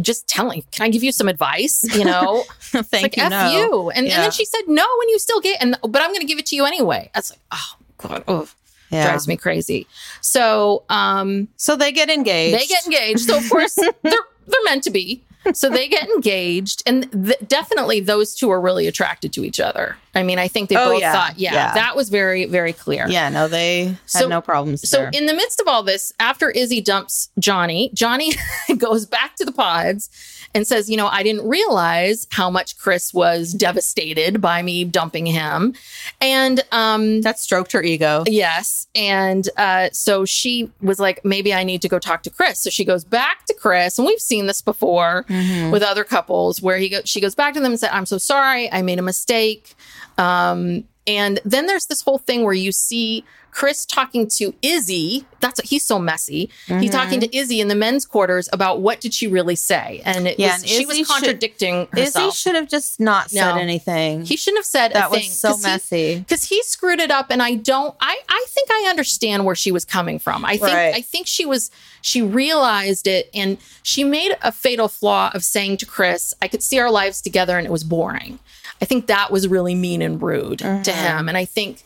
just telling, can I give you some advice? You know, thank it's like, you. F no. you. And, yeah. and then she said no, and you still get, and but I'm going to give it to you anyway. That's like, oh God, oh. Yeah. Drives me crazy. So, um, so they get engaged. They get engaged. So of course they're they're meant to be. So they get engaged, and th- definitely those two are really attracted to each other. I mean, I think they oh, both yeah. thought, yeah, yeah, that was very, very clear. Yeah, no, they had so, no problems So there. In the midst of all this, after Izzy dumps Johnny, Johnny goes back to the pods and says, you know, I didn't realize how much Chris was devastated by me dumping him. And um, that stroked her ego. Yes. And uh, so she was like, maybe I need to go talk to Chris. So she goes back to Chris. And we've seen this before mm-hmm. with other couples where he go- she goes back to them and said, I'm so sorry. I made a mistake. Um, and then there's this whole thing where you see Chris talking to Izzy. That's he's so messy. Mm-hmm. He's talking to Izzy in the men's quarters about what did she really say, and, it yeah, was, and she was contradicting should, herself. Izzy should have just not said no. anything. He shouldn't have said that a thing. That was so messy because he, he screwed it up. And I don't. I I think I understand where she was coming from. I think right. I think she was. She realized it, and she made a fatal flaw of saying to Chris, "I could see our lives together, and it was boring." I think that was really mean and rude mm-hmm. to him, and I think.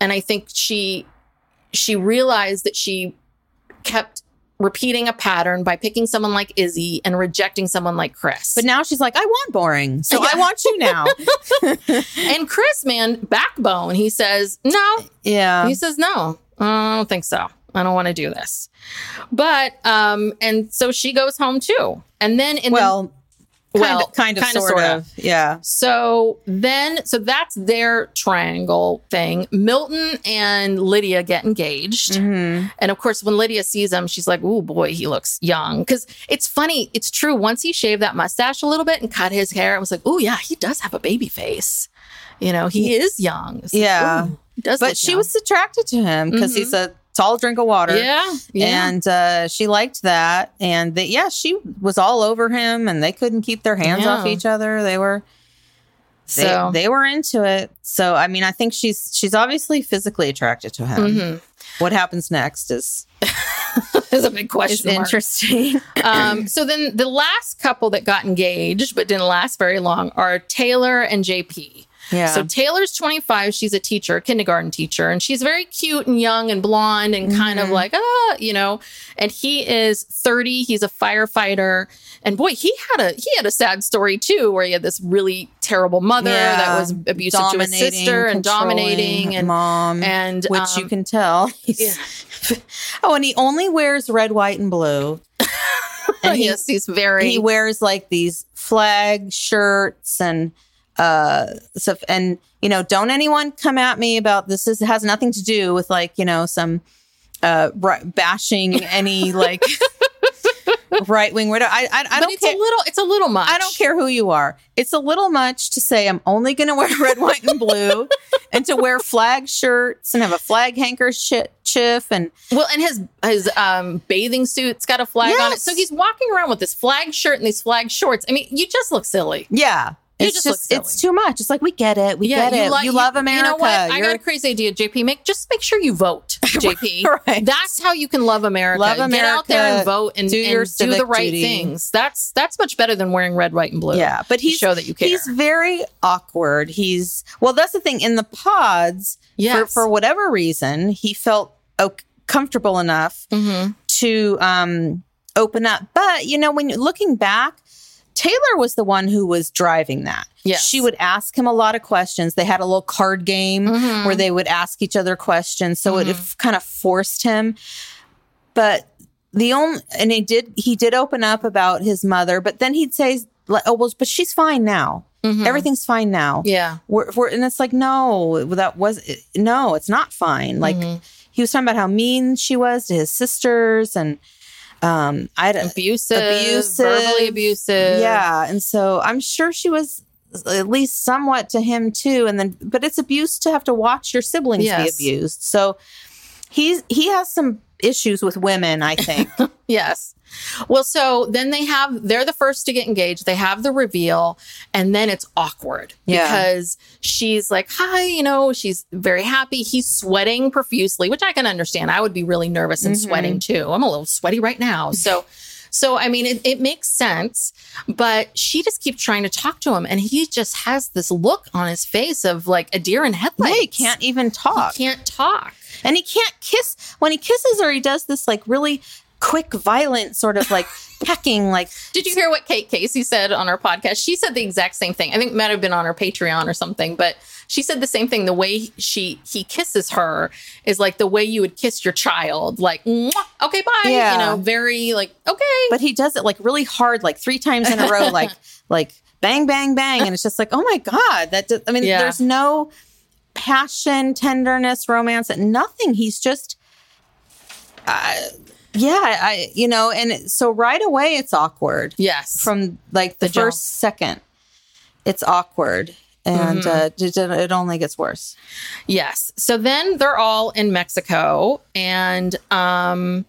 And I think she she realized that she kept repeating a pattern by picking someone like Izzy and rejecting someone like Chris. But now she's like, I want boring. So yeah. I want you now. And Chris, man, backbone. He says, no. Yeah. He says, no, I don't think so. I don't want to do this. But um, and so she goes home, too. And then in well, the... Well, kind of, kind of, kind of sort, sort of. of. Yeah. So then, so that's their triangle thing. Milton and Lydia get engaged. Mm-hmm. And of course, when Lydia sees him, she's like, oh boy, he looks young. Because it's funny. It's true. Once he shaved that mustache a little bit and cut his hair, it was like, oh yeah, he does have a baby face. You know, he is young. So, yeah. Ooh, he does but she young. was attracted to him because mm-hmm. he's a tall drink of water. Yeah. yeah. And uh, she liked that. And they, yeah, she was all over him and they couldn't keep their hands yeah. off each other. They were, they, so. they were into it. So, I mean, I think she's, she's obviously physically attracted to him. Mm-hmm. What happens next is, is a big question. It's interesting. um, so then the last couple that got engaged, but didn't last very long are Taylor and J P. Yeah. So Taylor's twenty-five. She's a teacher, a kindergarten teacher, and she's very cute and young and blonde and kind mm-hmm. of like, ah, you know, and he is thirty. He's a firefighter. And boy, he had a he had a sad story, too, where he had this really terrible mother yeah. that was abusive to his sister and dominating and mom, and which um, you can tell. Yeah. Oh, and he only wears red, white and blue. And he, yes, he's very he wears like these flag shirts and. Uh, so, and, you know, don't anyone come at me about this. This has nothing to do with like, you know, some uh, r- bashing any like right wing. I, I, I don't it's care. A little, it's a little much. I don't care who you are. It's a little much to say I'm only going to wear red, white and blue and to wear flag shirts and have a flag handkerchief. And well, and his his um, bathing suit's got a flag yes. on it. So he's walking around with this flag shirt and these flag shorts. I mean, you just look silly. Yeah. You it's just, just it's too much. It's like, we get it. We yeah, get you it. Lo- you, you love America. You know what? I You're- got a crazy idea, J P. Make just make sure you vote, J P. Right. That's how you can love America. Love America. Get out there and vote and do, your and do the right duty. things. That's that's much better than wearing red, white, and blue. Yeah, but he's, to show that you care. He's very awkward. He's well, that's the thing. In the pods, yes. for, for whatever reason, he felt o- comfortable enough mm-hmm. to um, open up. But, you know, when looking back, Taylor was the one who was driving that. Yes. She would ask him a lot of questions. They had a little card game mm-hmm. where they would ask each other questions. So mm-hmm. it kind of forced him. But the only, and he did, he did open up about his mother, but then he'd say, oh, well, but she's fine now. Mm-hmm. Everything's fine now. Yeah. We're, we're, and it's like, no, that was, no, it's not fine. Like mm-hmm. he was talking about how mean she was to his sisters and, Um, I'd abusive, abusive, verbally abusive. Yeah. And so I'm sure she was at least somewhat to him too. And then, but it's abuse to have to watch your siblings yes. be abused. So he's, he has some issues with women, I think. Yes. Well, so then they have, they're the first to get engaged. They have the reveal and then it's awkward yeah. because she's like, hi, you know, she's very happy. He's sweating profusely, which I can understand. I would be really nervous and mm-hmm. sweating too. I'm a little sweaty right now. So, so I mean, it, it makes sense, but she just keeps trying to talk to him and he just has this look on his face of like a deer in headlights. Yeah, he can't even talk. He can't talk. And he can't kiss. When he kisses her, he does this like really quick, violent sort of like hacking. Like, did you hear what Kate Casey said on her podcast? She said the exact same thing. I think it might have been on her Patreon or something, but she said the same thing. The way she he kisses her is like the way you would kiss your child. Like, mwah, okay, bye. Yeah. You know, very like, okay. But he does it like really hard, like three times in a row, like, like bang, bang, bang. And it's just like, oh my God, that does, I mean, yeah. there's no passion, tenderness, romance, nothing. He's just, uh, yeah, I, you know, and so right away it's awkward. Yes. From like the, the first jump. second, it's awkward. And mm-hmm. uh, it only gets worse. Yes. So then they're all in Mexico and um,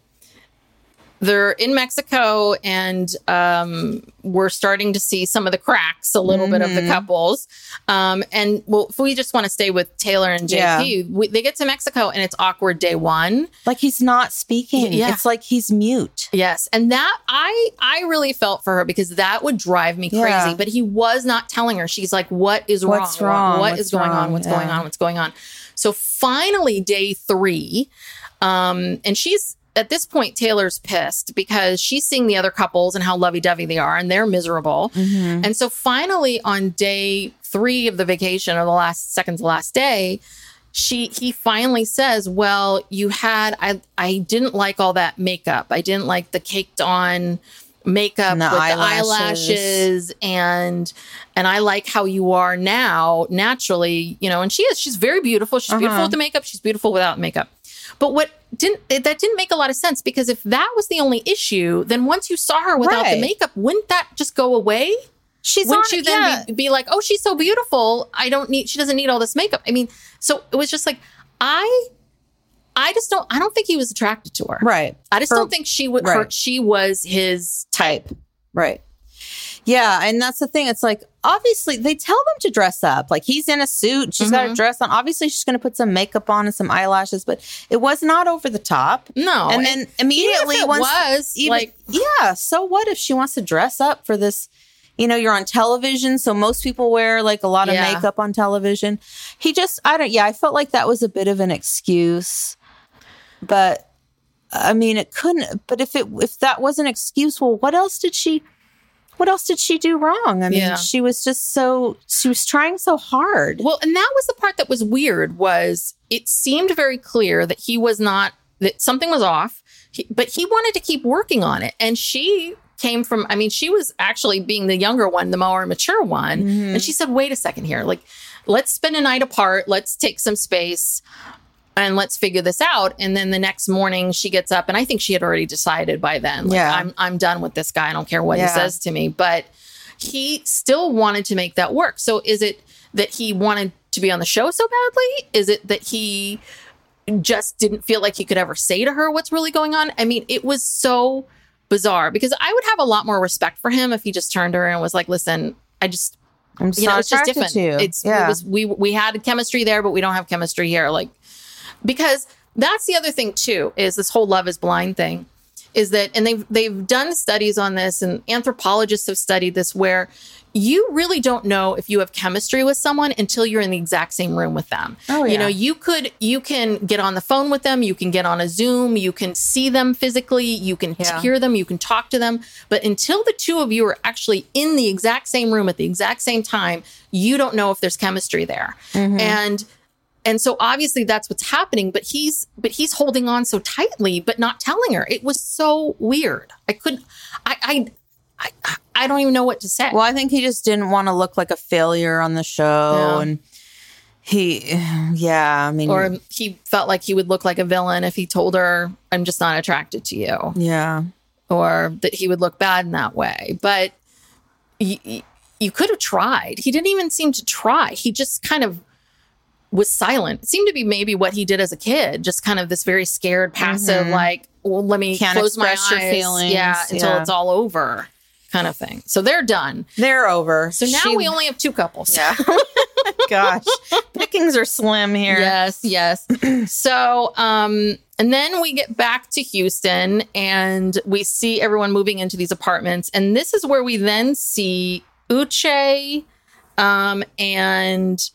they're in Mexico and um, we're starting to see some of the cracks, a little mm-hmm. bit of the couples. Um, and well, if we just want to stay with Taylor and J P, yeah. we, they get to Mexico and it's awkward day one. Like he's not speaking. Yeah. It's like he's mute. Yes. And that I I really felt for her because that would drive me crazy. Yeah. But he was not telling her. She's like, what is wrong? What's wrong? What What's is going wrong? on? What's yeah. going on? What's going on? So finally, day three. Um, and she's at this point, Taylor's pissed because she's seeing the other couples and how lovey-dovey they are and they're miserable. Mm-hmm. And so finally, on day three of the vacation or the last second to last day, She he finally says, well, you had I I didn't like all that makeup. I didn't like the caked on makeup and the with eyelashes. the eyelashes and and I like how you are now naturally, you know, and she is she's very beautiful. She's uh-huh. beautiful with the makeup. She's beautiful without makeup. But what didn't that didn't make a lot of sense, because if that was the only issue, then once you saw her without right. the makeup, wouldn't that just go away? She's Wouldn't on, you then yeah. be, be like, oh, she's so beautiful. I don't need, she doesn't need all this makeup. I mean, so it was just like, I, I just don't, I don't think he was attracted to her. Right. I just her, don't think she would, right. her, she was his type. Right. Yeah. And that's the thing. It's like, obviously they tell them to dress up. Like he's in a suit. And she's mm-hmm. got a dress on. Obviously she's going to put some makeup on and some eyelashes, but it was not over the top. No. And then immediately even if it once, was even, like, yeah. So what if she wants to dress up for this? You know, you're on television, so most people wear like a lot of yeah. makeup on television. He just, I don't, yeah, I felt like that was a bit of an excuse. But, I mean, it couldn't, but if it, if that was an excuse, well, what else did she, what else did she do wrong? I mean, yeah. she was just so, she was trying so hard. Well, and that was the part that was weird, was it seemed very clear that he was not, that something was off, he, but he wanted to keep working on it. And she came from, I mean, she was actually being the younger one, the more mature one. Mm-hmm. And she said, wait a second here, like, let's spend a night apart. Let's take some space and let's figure this out. And then the next morning she gets up, and I think she had already decided by then, like, yeah. I'm, I'm done with this guy. I don't care what yeah. he says to me, but he still wanted to make that work. So is it that he wanted to be on the show so badly? Is it that he just didn't feel like he could ever say to her what's really going on? I mean, it was so bizarre, because I would have a lot more respect for him if he just turned to her and was like, listen, I just, I'm you know, it's just different. It's, yeah. it was, we, we had chemistry there, but we don't have chemistry here. Like, because that's the other thing too, is this whole Love is Blind thing is that, and they've, they've done studies on this, and anthropologists have studied this, where you really don't know if you have chemistry with someone until you're in the exact same room with them. Oh, yeah. You know, you could, you can get on the phone with them. You can get on a Zoom. You can see them physically. You can yeah. hear them. You can talk to them. But until the two of you are actually in the exact same room at the exact same time, you don't know if there's chemistry there. Mm-hmm. And And so obviously that's what's happening, but he's, but he's holding on so tightly, but not telling her. It was so weird. I couldn't, I, I, I, I don't even know what to say. Well, I think he just didn't want to look like a failure on the show. Yeah. And he, yeah, I mean, or he felt like he would look like a villain if he told her, I'm just not attracted to you. Yeah. Or that he would look bad in that way. But you, you could have tried. He didn't even seem to try. He just kind of was silent. It seemed to be maybe what he did as a kid, just kind of this very scared, passive, mm-hmm. like, well, let me Can't close my eyes. Your feelings. Yeah, until yeah. it's all over kind of thing. So they're done. They're over. So now she... we only have two couples. Yeah. Gosh. Pickings are slim here. Yes, yes. So, um, and then we get back to Houston and we see everyone moving into these apartments. And this is where we then see Uche um, and...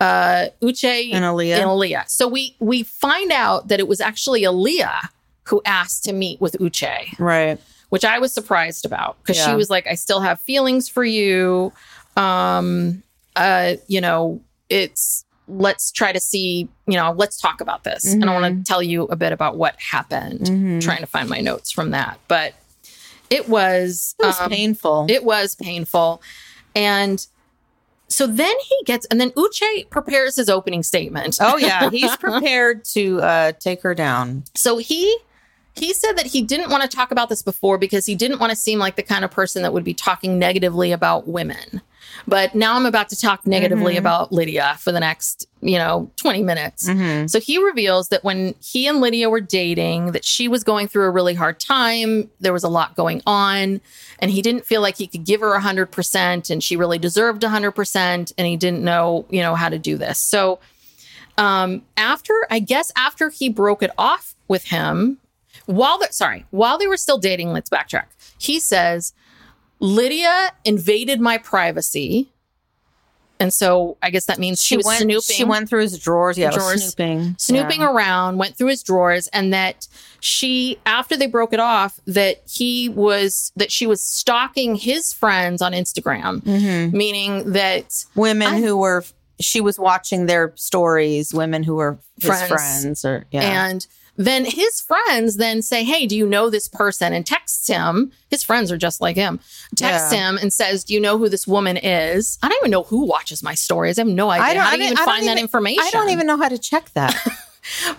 Uh, Uche and Aaliyah. and Aaliyah. So we we find out that it was actually Aaliyah who asked to meet with Uche. Right. Which I was surprised about because yeah. she was like, I still have feelings for you. Um, uh, you know, it's let's try to see, you know, let's talk about this. Mm-hmm. And I want to tell you a bit about what happened, mm-hmm. trying to find my notes from that. But it was, it was um, painful. It was painful. And so then he gets, and then Uche prepares his opening statement. Oh, yeah. He's prepared to uh, take her down. So he he said that he didn't want to talk about this before because he didn't want to seem like the kind of person that would be talking negatively about women. But now I'm about to talk negatively mm-hmm. about Lydia for the next, you know, twenty minutes. Mm-hmm. So he reveals that when he and Lydia were dating, that she was going through a really hard time. There was a lot going on and he didn't feel like he could give her one hundred percent and she really deserved one hundred percent. And he didn't know, you know, how to do this. So um, after, I guess, after he broke it off with him, while the, sorry, while they were still dating, let's backtrack. He says, Lydia invaded my privacy. And so I guess that means she, she was went, snooping. She went through his drawers. Yeah, drawers, was snooping. Snooping yeah. around, went through his drawers. And that she, after they broke it off, that he was, that she was stalking his friends on Instagram. Mm-hmm. Meaning that women I, who were, she was watching their stories, women who were his friends. friends or, yeah. And then his friends then say, hey, do you know this person? And texts him. His friends are just like him. Texts yeah. him and says, do you know who this woman is? I don't even know who watches my stories. I have no idea. I don't, how do you I even I find even, that information? I don't even know how to check that.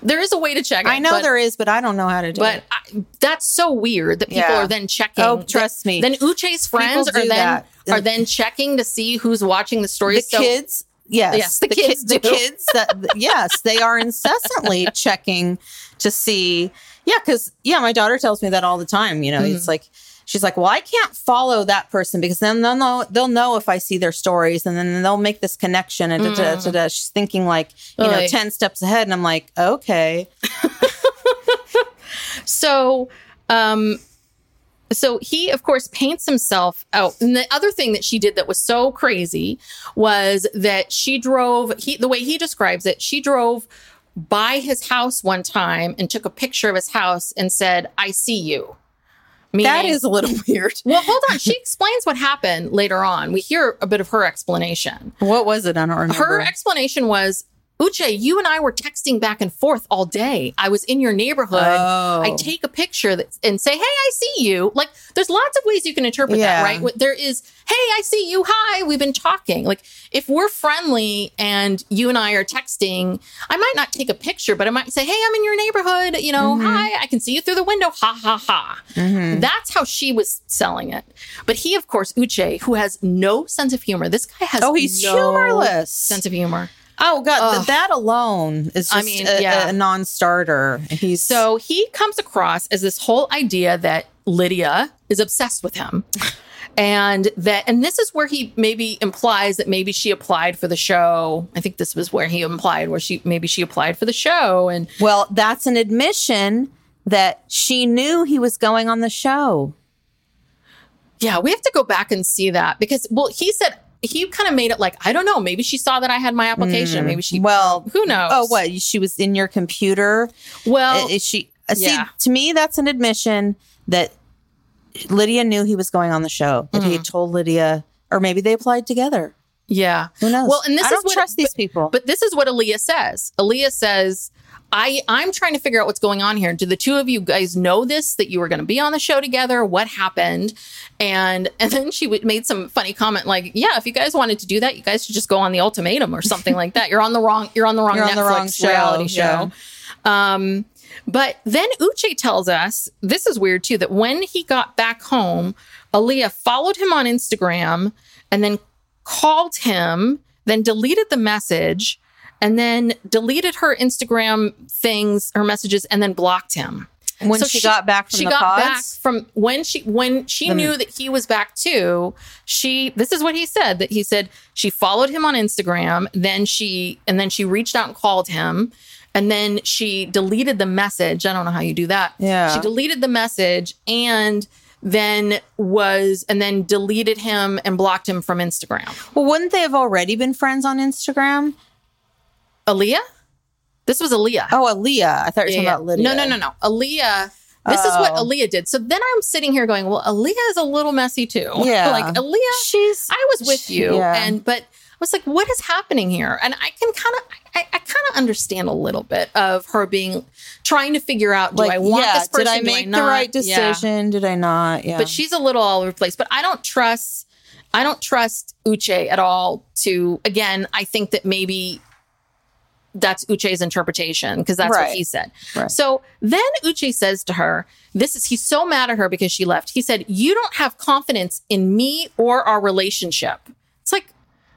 There is a way to check it. I know but, there is, but I don't know how to do but it. But that's so weird that people yeah. are then checking. Oh, trust that, me. Then Uche's friends are then, are then checking to see who's watching the stories. The so, kids. Yes, yes, the, the kids, kids the kids that, yes, they are incessantly checking to see. Yeah, because, yeah, my daughter tells me that all the time. You know, mm. it's like, she's like, well, I can't follow that person because then they'll know, they'll know if I see their stories and then they'll make this connection. And mm. da, da, da, da. She's thinking like, you really? know, ten steps ahead. And I'm like, okay. So, um, so he, of course, paints himself out. And the other thing that she did that was so crazy was that she drove, he, the way he describes it, she drove by his house one time and took a picture of his house and said, I see you. Meaning, that is a little weird. Well, hold on. She explains what happened later on. We hear a bit of her explanation. What was it? I don't remember. Her explanation was, Uche, you and I were texting back and forth all day. I was in your neighborhood. Oh. I take a picture that, and say, hey, I see you. Like, there's lots of ways you can interpret yeah. that, right? There is, hey, I see you. Hi, we've been talking. Like, if we're friendly and you and I are texting, I might not take a picture, but I might say, hey, I'm in your neighborhood. You know, mm-hmm. hi, I can see you through the window. Ha, ha, ha. Mm-hmm. That's how she was selling it. But he, of course, Uche, who has no sense of humor. This guy has oh, he's no humorless. sense of humor. Oh, God, th- that alone is just I mean, a, yeah. a non-starter. He's- so he comes across as this whole idea that Lydia is obsessed with him. And that, and this is where he maybe implies that maybe she applied for the show. I think this was where he implied where she, maybe she applied for the show. And well, that's an admission that she knew he was going on the show. Yeah, we have to go back and see that because, well, he said, he kind of made it like, I don't know, maybe she saw that I had my application. Mm. Maybe she, well, who knows? Oh, what? She was in your computer. Well, is she, yeah. see, to me, that's an admission that Lydia knew he was going on the show. That mm. he told Lydia, or maybe they applied together. Yeah. Who knows? Well, and this I is don't what, trust these but, people. But this is what Aaliyah says. Aaliyah says, I, I'm trying to figure out what's going on here. Do the two of you guys know this, that you were going to be on the show together? What happened? And and then she w- made some funny comment like, yeah, if you guys wanted to do that, you guys should just go on The Ultimatum or something like that. You're on the wrong, you're on the wrong you're Netflix the wrong show, reality show. Yeah. Um, but then Uche tells us, this is weird too, that when he got back home, Aaliyah followed him on Instagram and then called him, then deleted the message, and then deleted her Instagram things, her messages, and then blocked him. When so she, she got back from she the got pods? back from when she when she mm. knew that he was back too. She this is what he said that he said she followed him on Instagram. Then she and then she reached out and called him, and then she deleted the message. I don't know how you do that. Yeah, she deleted the message and then was and then deleted him and blocked him from Instagram. Well, wouldn't they have already been friends on Instagram? Aaliyah? This was Aaliyah. Oh, Aaliyah. I thought you were yeah. talking about Lydia. No, no, no, no. Aaliyah. This oh. is what Aaliyah did. So then I'm sitting here going, well, Aaliyah is a little messy too. Yeah. Like Aaliyah, she's, I was with she, you. Yeah. And, but I was like, what is happening here? And I can kind of, I, I kind of understand a little bit of her being, trying to figure out, do like, I want yeah, this person? Did I make do I not? the right decision? Yeah. Did I not? Yeah. But she's a little all over the place, but I don't trust, I don't trust Uche at all to, again, I think that maybe that's Uche's interpretation because that's right. what he said. Right. So then Uche says to her, this is, he's so mad at her because she left. He said, you don't have confidence in me or our relationship. It's like,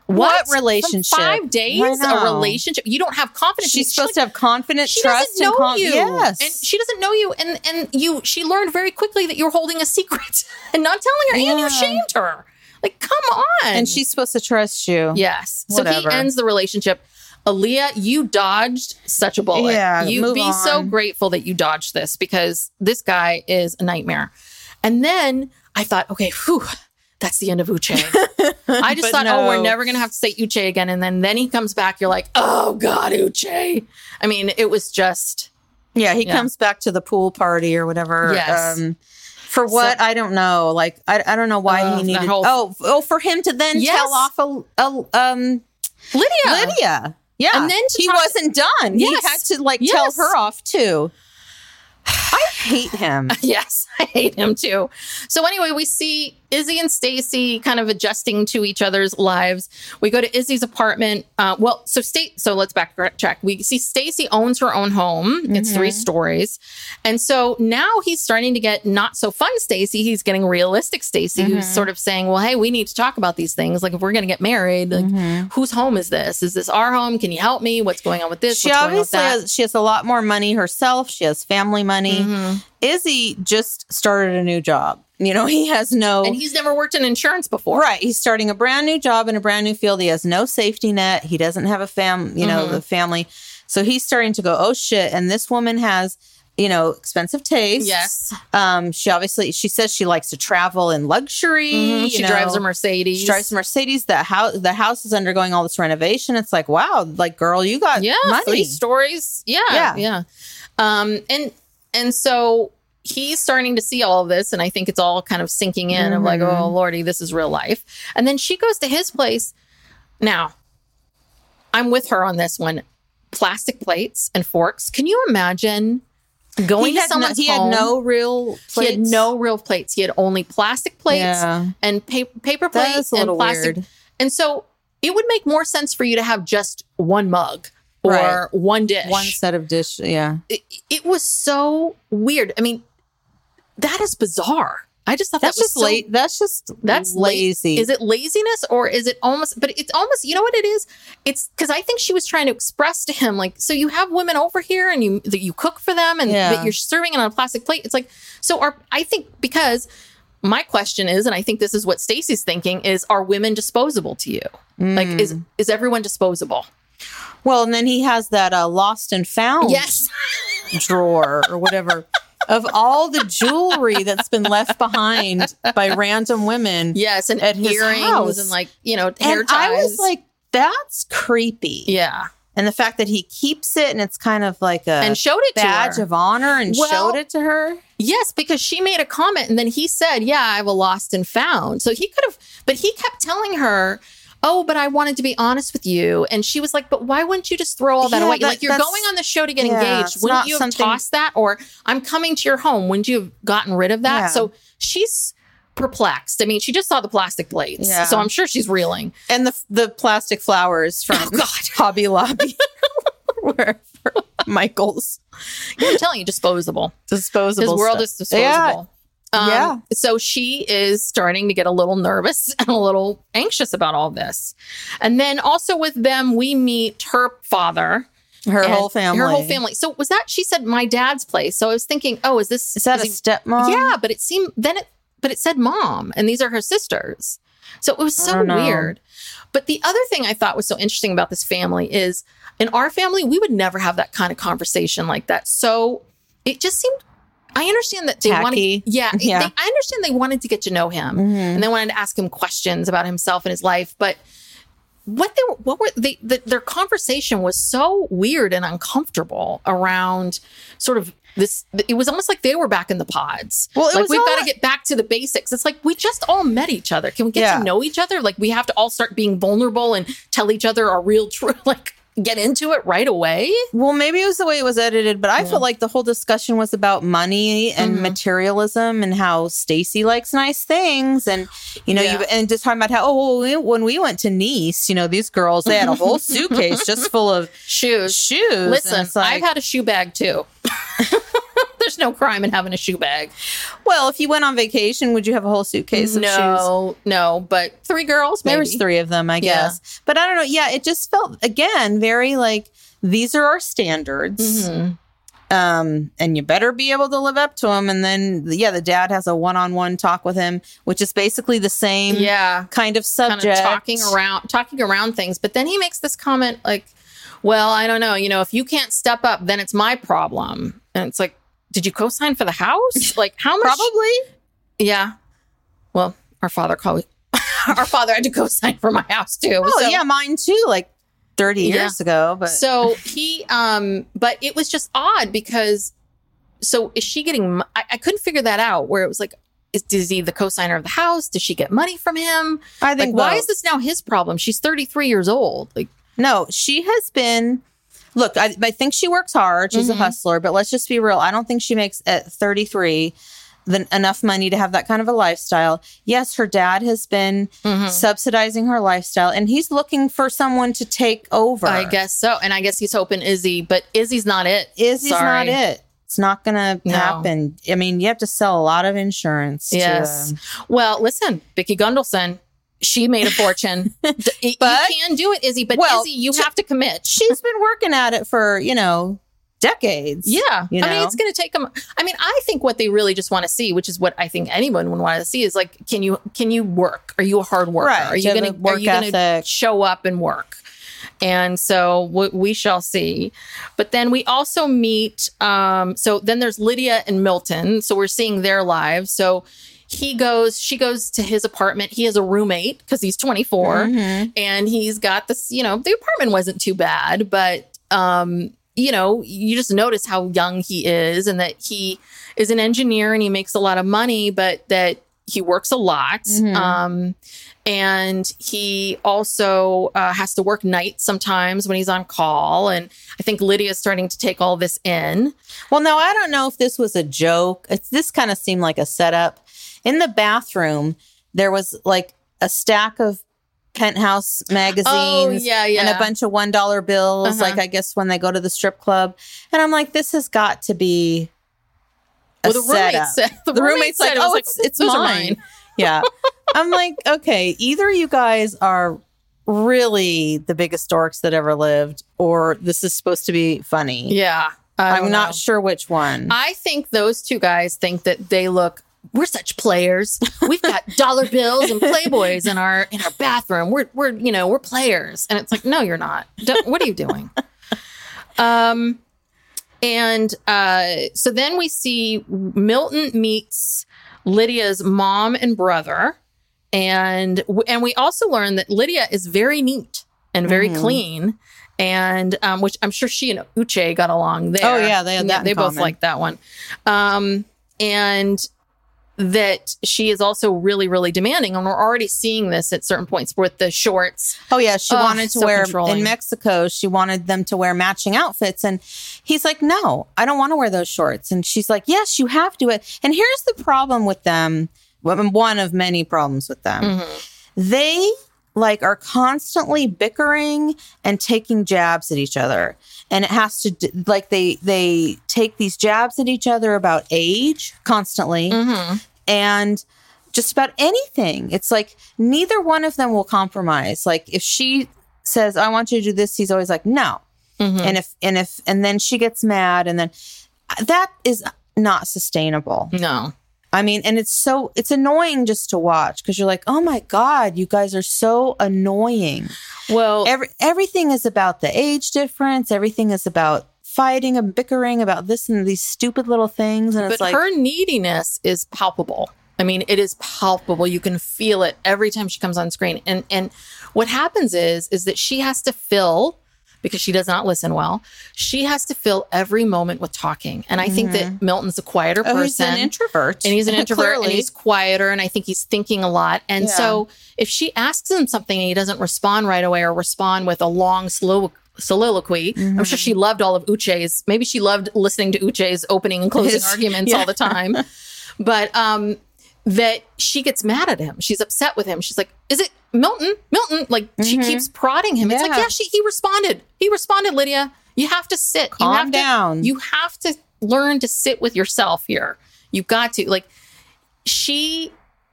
what, what relationship? From five days, a relationship. You don't have confidence. She's, She's supposed like, to have confidence, she trust, doesn't know and con- you. Yes. And she doesn't know you. And, and you, she learned very quickly that you're holding a secret and not telling her, yeah. and you shamed her. Like, come on. And she's supposed to trust you. Yes. Whatever. So he ends the relationship. Aaliyah, you dodged such a bullet. Yeah, You'd be on. so grateful that you dodged this because this guy is a nightmare. And then I thought, okay, whew, that's the end of Uche. I just thought, no. oh, we're never going to have to say Uche again. And then, then he comes back. You're like, oh, God, Uche. I mean, it was just. Yeah, he yeah. comes back to the pool party or whatever. Yes. Um, For what? So, I don't know. Like, I, I don't know why uh, he needed. Whole, oh, oh, for him to then yes. tell off a, a um, Lydia. Lydia. Yeah. And then he wasn't to, done. Yes. He had to like yes. tell her off too. I hate him. Yes, I hate him too. So anyway, we see Izzy and Stacey kind of adjusting to each other's lives. We go to Izzy's apartment. Uh, well, so state. So let's backtrack. We see Stacey owns her own home. Mm-hmm. It's three stories, and so now he's starting to get not so fun Stacey. He's getting realistic Stacey, mm-hmm. who's sort of saying, "Well, hey, we need to talk about these things. Like, if we're going to get married, like, mm-hmm. whose home is this? Is this our home? Can you help me? What's going on with this? She What's obviously going on with that? Has, she has a lot more money herself. She has family money. Mm-hmm. Izzy just started a new job. You know, he has no... And he's never worked in insurance before. Right. He's starting a brand new job in a brand new field. He has no safety net. He doesn't have a fam, you know, mm-hmm. the family. So he's starting to go, oh, shit. And this woman has, you know, expensive tastes. Yes. Um, she obviously, she says she likes to travel in luxury. Mm-hmm. She know. drives a Mercedes. She drives a Mercedes. The house, the house is undergoing all this renovation. It's like, wow, like, girl, you got yeah, money. Three stories. Yeah. Yeah. yeah. Um, and and so... He's starting to see all of this, and I think it's all kind of sinking in mm-hmm. of like, oh, Lordy, this is real life. And then she goes to his place. Now, I'm with her on this one. Plastic plates and forks. Can you imagine going to someone's no, he home? He had no real plates. He had no real plates. He had only plastic plates yeah. and pa- paper plates and plastic. Weird. And so it would make more sense for you to have just one mug. Or right. one dish. One set of dish, yeah. It, it was so weird. I mean, that is bizarre. I just thought that's that was just so, la- that's just that's lazy. La- is it laziness or is it almost? But it's almost. You know what it is? It's because I think she was trying to express to him, like, so you have women over here and you that you cook for them and yeah. that you're serving it on a plastic plate. It's like so. Our, I think because my question is, and I think this is what Stacey's thinking is: are women disposable to you? Mm. Like, is is everyone disposable? Well, and then he has that uh, lost and found yes. drawer or whatever of all the jewelry that's been left behind by random women. Yes, and at earrings his house. And like, you know, hair and ties. I was like, that's creepy. Yeah. And the fact that he keeps it and it's kind of like a and showed it badge to her. Of honor and well, showed it to her. Yes, because she made a comment and then he said, yeah, I have a lost and found. So he could have, but he kept telling her, oh, but I wanted to be honest with you. And she was like, but why wouldn't you just throw all that yeah, away? That, like, you're going on the show to get yeah, engaged. Wouldn't you have something... tossed that? Or I'm coming to your home. Wouldn't you have gotten rid of that? Yeah. So she's perplexed. I mean, she just saw the plastic plates. Yeah. So I'm sure she's reeling. And the the plastic flowers from oh, God. Hobby Lobby. Wherever. Michael's. Yeah, I'm telling you, disposable. Disposable His world stuff. Is disposable. Yeah. Um, yeah. So she is starting to get a little nervous and a little anxious about all this. And then also with them, we meet her father. Her whole family. Her whole family. So was that, she said, my dad's place. So I was thinking, oh, is this... Is that is a he, stepmom? Yeah, but it seemed... then it, But it said mom, and these are her sisters. So it was so weird. But the other thing I thought was so interesting about this family is, in our family, we would never have that kind of conversation like that. So it just seemed... I understand that they Tacky. wanted, yeah, yeah. They, I understand they wanted to get to know him mm-hmm. and they wanted to ask him questions about himself and his life, but what they were, what were they, the, their conversation was so weird and uncomfortable around sort of this. It was almost like they were back in the pods. Well, it like was we've got to get back to the basics. It's like, we just all met each other. Can we get yeah. to know each other? Like, we have to all start being vulnerable and tell each other our real truth. Like, get into it right away. Well, maybe it was the way it was edited, but I yeah. felt like the whole discussion was about money and mm-hmm. materialism and how Stacey likes nice things. And, you know, yeah. you, and just talking about how, oh, well, we, when we went to Nice, you know, these girls, they had a whole suitcase just full of shoes. Shoes. Listen, like, I've had a shoe bag too. There's no crime in having a shoe bag. Well, if you went on vacation, would you have a whole suitcase of no, shoes? No, no, but three girls, maybe. There was three of them, I guess. Yeah. But I don't know. Yeah, it just felt, again, very like, these are our standards. Mm-hmm. Um, and you better be able to live up to them. And then, yeah, the dad has a one-on-one talk with him, which is basically the same yeah. kind of subject. Kind of talking around, talking around things. But then he makes this comment like, well, I don't know, you know, if you can't step up, then it's my problem. And it's like, did you co-sign for the house? Like, how much? Probably. Yeah. Well, our father called. Our father had to co-sign for my house too. Oh so. yeah, mine too. Like thirty yeah. years ago. But so he. Um. But it was just odd because. So is she getting? I, I couldn't figure that out. Where it was like, is, is he the co-signer of the house? Does she get money from him? I think. Like, well, why is this now his problem? She's thirty-three years old. Like, no, she has been. Look, I, I think she works hard. She's mm-hmm. a hustler, but let's just be real. I don't think she makes at thirty-three the, enough money to have that kind of a lifestyle. Yes, her dad has been mm-hmm. subsidizing her lifestyle, and he's looking for someone to take over. I guess so. And I guess he's hoping Izzy, but Izzy's not it. Izzy's Sorry. not it. It's not going to no. happen. I mean, you have to sell a lot of insurance. Yes. To, uh, well, listen, Vicki Gundelson. She made a fortune. but, you can do it, Izzy, but well, Izzy, you t- have to commit. She's been working at it for, you know, decades. Yeah. You know? I mean, it's going to take them. I mean, I think what they really just want to see, which is what I think anyone would want to see, is like, can you can you work? Are you a hard worker? Right. Are you going to work ethic? Show up and work? And so we, we shall see. But then we also meet. Um, so then there's Lydia and Milton. So we're seeing their lives. So He goes, she goes to his apartment. He has a roommate because he's twenty-four mm-hmm. and he's got this, you know, the apartment wasn't too bad, but, um, you know, you just notice how young he is and that he is an engineer and he makes a lot of money, but that he works a lot. Mm-hmm. Um, and he also uh, has to work nights sometimes when he's on call. And I think Lydia's starting to take all this in. Well, now, I don't know if this was a joke. It's, this kind of seemed like a setup. In the bathroom, there was like a stack of Penthouse magazines oh, yeah, yeah. and a bunch of one dollar bills, uh-huh. like I guess when they go to the strip club. And I'm like, this has got to be a well, the setup. Roommate said, the, the roommate's roommate like, oh, like, it's, it's mine. mine. Yeah. I'm like, okay, either you guys are really the biggest dorks that ever lived, or this is supposed to be funny. Yeah. I'm know. not sure which one. I think those two guys think that they look... We're such players. We've got dollar bills and Playboys in our in our bathroom. We're we're you know we're players, and it's like, no, you're not. Don't, what are you doing? Um, and uh, so then we see Milton meets Lydia's mom and brother, and and we also learn that Lydia is very neat and very mm-hmm. clean, and um, which I'm sure she and Uche got along there. Oh yeah, they had that. They, in they both liked that one, um, and. That she is also really, really demanding. And we're already seeing this at certain points with the shorts. Oh, yeah. She Ugh, wanted to so wear in Mexico. She wanted them to wear matching outfits. And he's like, no, I don't want to wear those shorts. And she's like, yes, you have to. And here's the problem with them. One of many problems with them. Mm-hmm. They like are constantly bickering and taking jabs at each other. And it has to, like, they they take these jabs at each other about age constantly mm-hmm. and just about anything. It's like neither one of them will compromise. Like if she says, I want you to do this, he's always like, no. Mm-hmm. And if and if and then she gets mad, and then that is not sustainable. No. I mean, and it's so it's annoying just to watch because you're like, oh, my God, you guys are so annoying. Well, every, everything is about the age difference. Everything is about fighting and bickering about this and these stupid little things. And but it's like her neediness is palpable. I mean, it is palpable. You can feel it every time she comes on screen. And and What happens is, is that she has to fill, because she does not listen well, she has to fill every moment with talking. And I mm-hmm. think that Milton's a quieter oh, person. He's an introvert. And he's an introvert and he's quieter. And I think he's thinking a lot. And yeah. so if she asks him something and he doesn't respond right away or respond with a long slow soliloquy, mm-hmm. I'm sure she loved all of Uche's, maybe she loved listening to Uche's opening and closing His, arguments yeah. all the time. But um, that she gets mad at him. She's upset with him. She's like, is it Milton? Milton? Like mm-hmm. she keeps prodding him. Yeah. It's like, yeah, she, he responded. He responded, Lydia. You have to sit. Calm you have down. To, you have to learn to sit with yourself here. You've got to. Like, she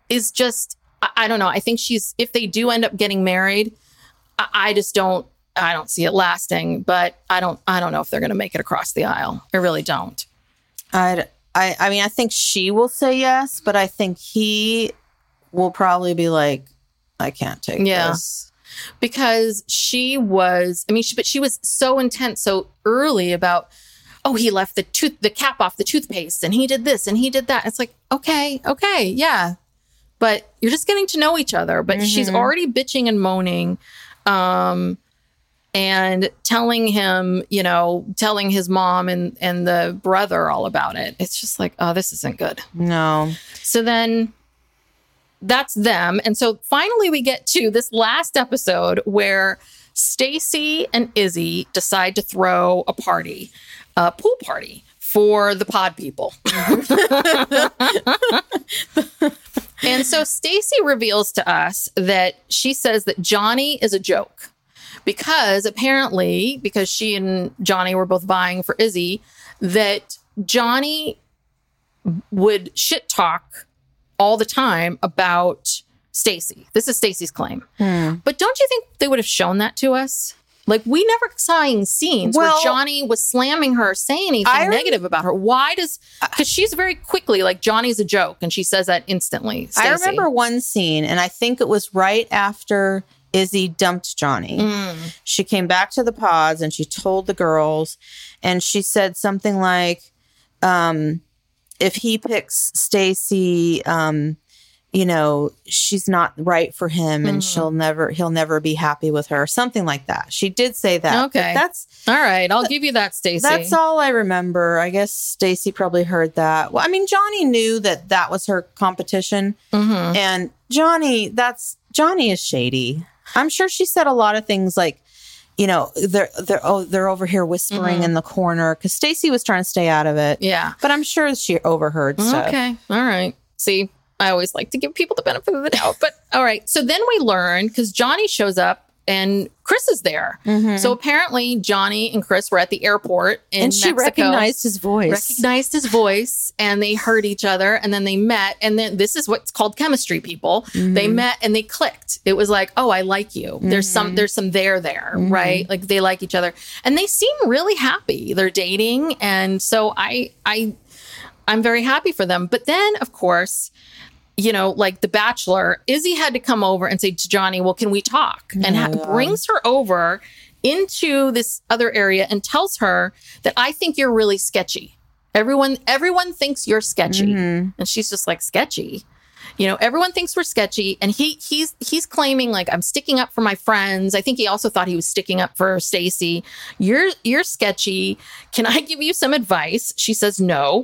is just, I, I don't know. I think she's, if they do end up getting married, I, I just don't, I don't see it lasting, but I don't, I don't know if they're going to make it across the aisle. I really don't. I, I, I mean, I think she will say yes, but I think he will probably be like, I can't take yeah. this. Because she was, I mean, she, but she was so intense so early about, oh, he left the tooth, the cap off the toothpaste and he did this and he did that. It's like, okay, okay, yeah. But you're just getting to know each other. But mm-hmm. she's already bitching and moaning. Um, And telling him, you know, telling his mom and, and the brother all about it. It's just like, oh, this isn't good. No. So then that's them. And so finally we get to this last episode where Stacey and Izzy decide to throw a party, a pool party for the pod people. And so Stacey reveals to us that she says that Johnny is a joke. Because apparently, because she and Johnny were both vying for Izzy, that Johnny would shit talk all the time about Stacey. This is Stacey's claim. Hmm. But don't you think they would have shown that to us? Like, we never saw any scenes well, where Johnny was slamming her, saying anything I negative re- about her. Why does... Because she's very quickly like, Johnny's a joke. And she says that instantly, Stacey. I remember one scene, and I think it was right after... Izzy dumped Johnny. Mm. She came back to the pods and she told the girls and she said something like, um, if he picks Stacey, um, you know, she's not right for him and mm. she'll never, he'll never be happy with her. Something like that. She did say that. Okay. That's all right. I'll th- give you that, Stacey. That's all I remember. I guess Stacey probably heard that. Well, I mean, Johnny knew that that was her competition mm-hmm. and Johnny, that's, Johnny is shady. I'm sure she said a lot of things like, you know, they're they're oh, they're over here whispering mm-hmm. in the corner because Stacey was trying to stay out of it. Yeah. But I'm sure she overheard stuff. Okay. All right. See, I always like to give people the benefit of the doubt. But all right. So then we learn because Johnny shows up and Chris is there. Mm-hmm. So apparently Johnny and Chris were at the airport in and she Mexico, recognized his voice, recognized his voice and they heard each other and then they met. And then this is what's called chemistry, people. Mm-hmm. They met and they clicked. It was like, oh, I like you. Mm-hmm. There's some, there's some there there, mm-hmm. right? Like they like each other and they seem really happy. They're dating. And so I, I, I'm very happy for them. But then of course, you know, like The Bachelor, Izzy had to come over and say to Johnny, well, can we talk? And yeah. ha- brings her over into this other area and tells her that I think you're really sketchy. Everyone, everyone thinks you're sketchy. Mm-hmm. And she's just like, sketchy? You know, everyone thinks we're sketchy. And he he's he's claiming like, I'm sticking up for my friends. I think he also thought he was sticking up for Stacey. You're, you're sketchy. Can I give you some advice? She says, no.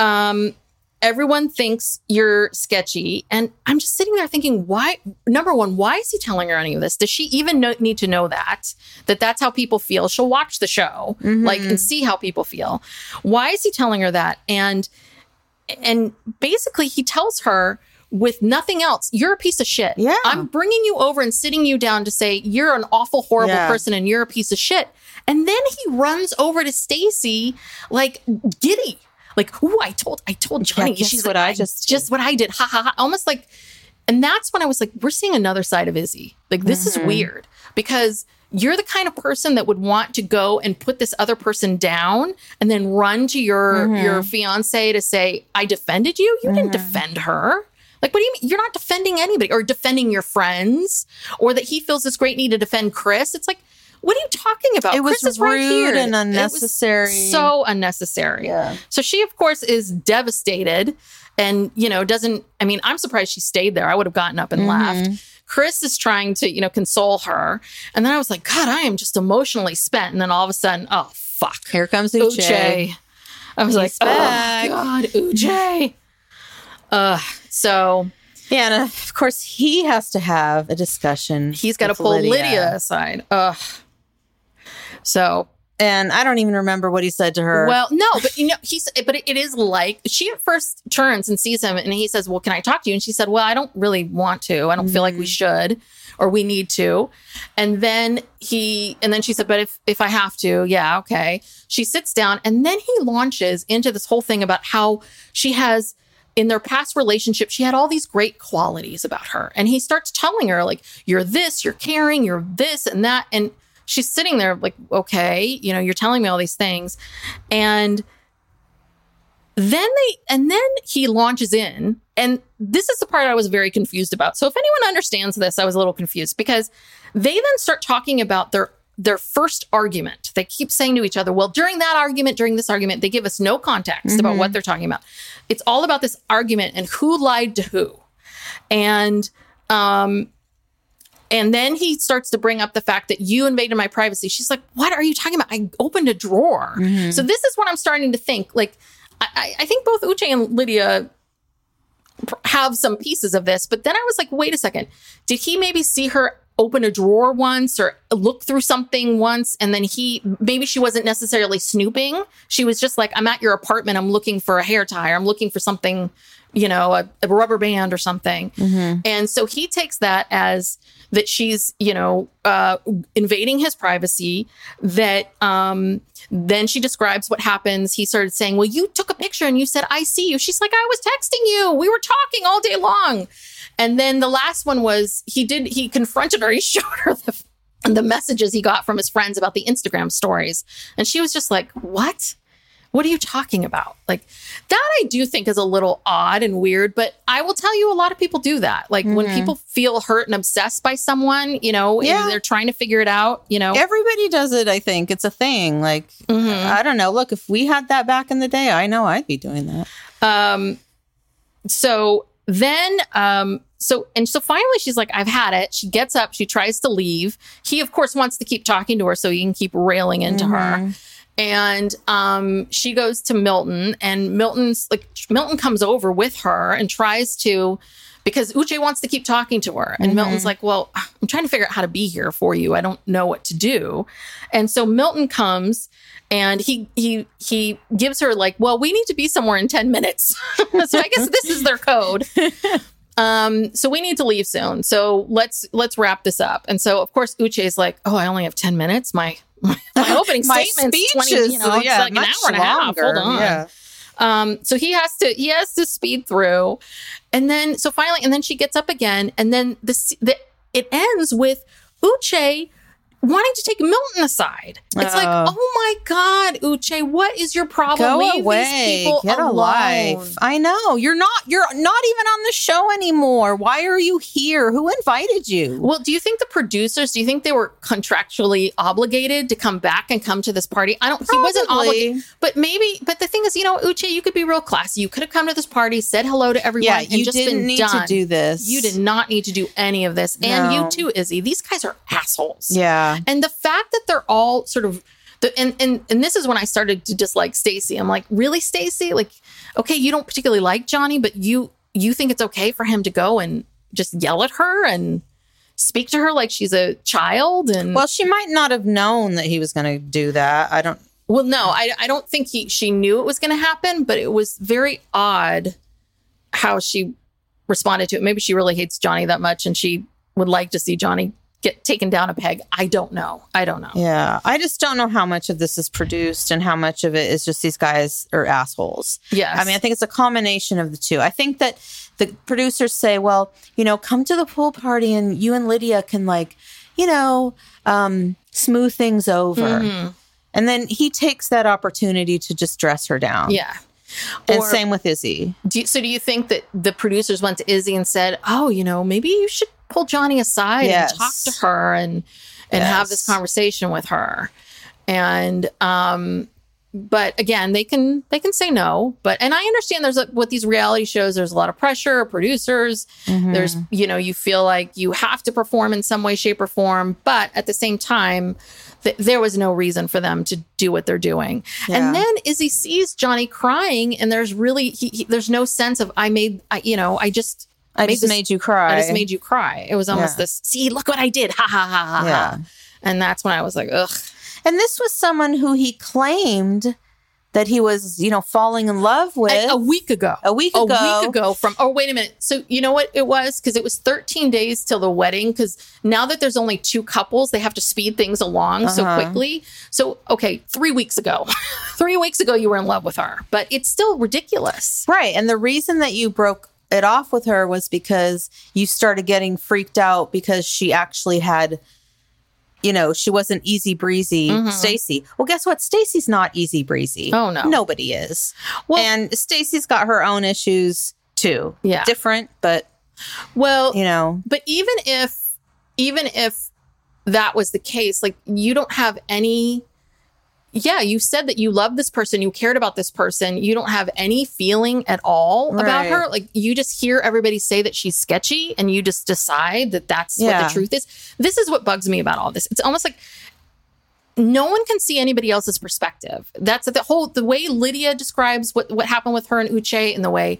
um, Everyone thinks you're sketchy. And I'm just sitting there thinking, why? Number one, why is he telling her any of this? Does she even know, need to know that? That that's how people feel. She'll watch the show, mm-hmm. like, and see how people feel. Why is he telling her that? And, and basically he tells her with nothing else, you're a piece of shit. Yeah. I'm bringing you over and sitting you down to say, you're an awful, horrible yeah. person and you're a piece of shit. And then he runs over to Stacey, like giddy. Like, oh, I told, I told Johnny. Yeah, she's what like, I just, just what I did. Ha ha ha. Almost like, and that's when I was like, we're seeing another side of Izzy. Like, this mm-hmm. is weird because you're the kind of person that would want to go and put this other person down and then run to your, mm-hmm. your fiance to say, I defended you. You mm-hmm. didn't defend her. Like, what do you mean? You're not defending anybody or defending your friends or that he feels this great need to defend Chris. It's like, what are you talking about? It was Chris is rude right here. And unnecessary. It was so unnecessary. Yeah. So she, of course, is devastated and, you know, doesn't, I mean, I'm surprised she stayed there. I would have gotten up and mm-hmm. left. Chris is trying to, you know, console her. And then I was like, God, I am just emotionally spent. And then all of a sudden, oh, fuck. Here comes Uche. Uche. I was He's like, back. Oh, God, Uche. Uh, so... Yeah, and of course, he has to have a discussion. He's got to pull Lydia. Lydia aside. Ugh. So... And I don't even remember what he said to her. Well, no, but you know, he's, but it, it is like she at first turns and sees him and he says, well, can I talk to you? And she said, well, I don't really want to. I don't mm-hmm. feel like we should or we need to. And then he, and then she said, but if, if I have to, yeah, okay. She sits down and then he launches into this whole thing about how she has, in their past relationship, she had all these great qualities about her. And he starts telling her like, you're this, you're caring, you're this and that. And she's sitting there like, okay, you know, you're telling me all these things. And then they, and then he launches in. And this is the part I was very confused about. So if anyone understands this, I was a little confused because they then start talking about their, their first argument. They keep saying to each other, well, during that argument, during this argument, they give us no context mm-hmm. about what they're talking about. It's all about this argument and who lied to who. And, um, And then he starts to bring up the fact that you invaded my privacy. She's like, what are you talking about? I opened a drawer. Mm-hmm. So this is what I'm starting to think. Like, I, I think both Uche and Lydia have some pieces of this. But then I was like, wait a second. Did he maybe see her open a drawer once or look through something once? And then he, maybe she wasn't necessarily snooping. She was just like, I'm at your apartment. I'm looking for a hair tie. I'm looking for something, you know, a, a rubber band or something. Mm-hmm. And so he takes that as that she's, you know, uh, invading his privacy, that um, then she describes what happens. He started saying, well, you took a picture and you said, I see you. She's like, I was texting you. We were talking all day long. And then the last one was he did he confronted her. He showed her the, the messages he got from his friends about the Instagram stories. And she was just like, what? What are you talking about? Like, that I do think is a little odd and weird, but I will tell you a lot of people do that. Like, mm-hmm. when people feel hurt and obsessed by someone, you know, yeah. and they're trying to figure it out, you know. Everybody does it, I think. It's a thing. Like, mm-hmm. I don't know. Look, if we had that back in the day, I know I'd be doing that. Um. So then, um, so, and so finally she's like, I've had it. She gets up, she tries to leave. He, of course, wants to keep talking to her so he can keep railing into mm-hmm. her. And um, she goes to Milton, and Milton's like Milton comes over with her and tries to, because Uche wants to keep talking to her. And mm-hmm. Milton's like, well, I'm trying to figure out how to be here for you. I don't know what to do. And so Milton comes and he he he gives her like, well, we need to be somewhere in ten minutes. So I guess this is their code. Um, so we need to leave soon. So let's let's wrap this up. And so, of course, Uche's like, oh, I only have ten minutes. My My opening statement is twenty, you know, yeah, it's like an hour and a half. Hold on. Yeah. Um, so he has to, he has to speed through. And then, so finally, and then she gets up again. And then this, the, it ends with Uche wanting to take Milton aside. It's oh. like, oh my God, Uche, what is your problem? Go Leave away. These people Get alone. A life. I know. You're not, you're not even on the show anymore. Why are you here? Who invited you? Well, do you think the producers, do you think they were contractually obligated to come back and come to this party? I don't, Probably. He wasn't obligated. But maybe, but the thing is, you know, Uche, you could be real classy. You could have come to this party, said hello to everyone. Yeah, and you just didn't been need done. To do this. You did not need to do any of this. No. And you too, Izzy. These guys are assholes. Yeah. And the fact that they're all sort of, the, and, and and this is when I started to dislike Stacey. I'm like, really, Stacey? Like, okay, you don't particularly like Johnny, but you you think it's okay for him to go and just yell at her and speak to her like she's a child? And well, she might not have known that he was going to do that. I don't. Well, no, I I don't think he she knew it was going to happen, but it was very odd how she responded to it. Maybe she really hates Johnny that much, and she would like to see Johnny get taken down a peg. I don't know. I don't know. Yeah. I just don't know how much of this is produced and how much of it is just these guys are assholes. Yes. I mean, I think it's a combination of the two. I think that the producers say, well, you know, come to the pool party and you and Lydia can like, you know, um, smooth things over. Mm-hmm. And then he takes that opportunity to just dress her down. Yeah. And or, same with Izzy. Do you, so do you think that the producers went to Izzy and said, oh, you know, maybe you should pull Johnny aside yes. and talk to her and and yes. have this conversation with her? And um, But again, they can they can say no. But and I understand there's a, with these reality shows, there's a lot of pressure, producers. Mm-hmm. There's, you know, you feel like you have to perform in some way, shape or form. But at the same time, th- there was no reason for them to do what they're doing. Yeah. And then Izzy sees Johnny crying and there's really he, he, there's no sense of I made, I, you know, I just I made just this, made you cry. I just made you cry. It was almost yeah. this. See, look what I did. Ha, ha, ha, ha, yeah. ha. And that's when I was like, ugh. And this was someone who he claimed that he was, you know, falling in love with. A, a week ago. A week ago. A week ago from, oh, wait a minute. So you know what it was? Because it was thirteen days till the wedding. Because now that there's only two couples, they have to speed things along uh-huh. so quickly. So, okay, three weeks ago. three weeks ago, you were in love with her. But it's still ridiculous. Right. And the reason that you broke it off with her was because you started getting freaked out because she actually had... You know, she wasn't easy breezy mm-hmm. Stacey. Well, guess what? Stacey's not easy breezy. Oh, no. Nobody is. Well, and Stacey's got her own issues, too. Yeah. Different, but, well, you know. But even if, even if that was the case, like, you don't have any, yeah, you said that you loved this person, you cared about this person, you don't have any feeling at all right. about her. Like, you just hear everybody say that she's sketchy and you just decide that that's yeah. what the truth is. This is what bugs me about all this. It's almost like no one can see anybody else's perspective. That's the whole, the way Lydia describes what, what happened with her and Uche and the way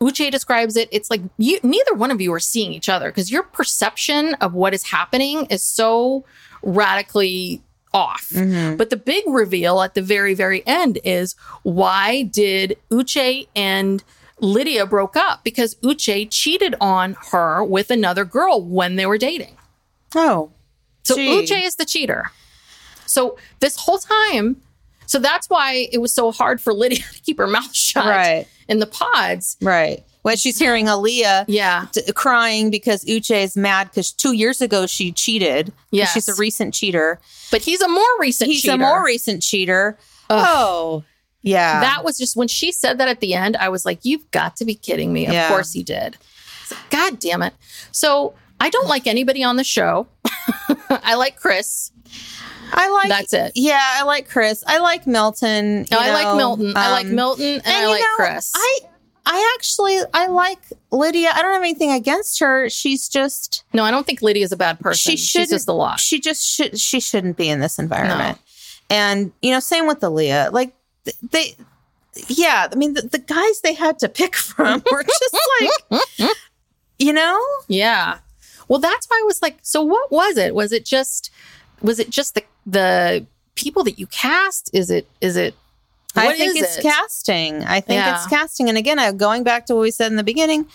Uche describes it. It's like you, neither one of you are seeing each other because your perception of what is happening is so radically off. Mm-hmm. But the big reveal at the very, very end is why did Uche and Lydia broke up? Because Uche cheated on her with another girl when they were dating. Oh. So gee. Uche is the cheater. So this whole time, so that's why it was so hard for Lydia to keep her mouth shut right. in the pods. Right. When she's hearing Aaliyah yeah. t- crying because Uche is mad because two years ago she cheated. Yes. She's a recent cheater. But he's a more recent he's cheater. He's a more recent cheater. Ugh. Oh, yeah. That was just, when she said that at the end, I was like, you've got to be kidding me. Of yeah. course he did. Like, God damn it. So I don't like anybody on the show. I like Chris. I like that's it. Yeah, I like Chris. I like Milton. You no, know, I like Milton. Um, I like Milton and, and I like know, Chris. I I actually, I like Lydia. I don't have anything against her. She's just... No, I don't think Lydia's a bad person. She She's just a lot. She just should, she shouldn't be in this environment. No. And, you know, same with Aaliyah. Like, they... Yeah, I mean, the, the guys they had to pick from were just like, you know? Yeah. Well, that's why I was like, so what was it? Was it just... Was it just the the people that you cast? Is it is it... What I think it's it? casting. I think yeah. it's casting. And again, I'm going back to what we said in the beginning,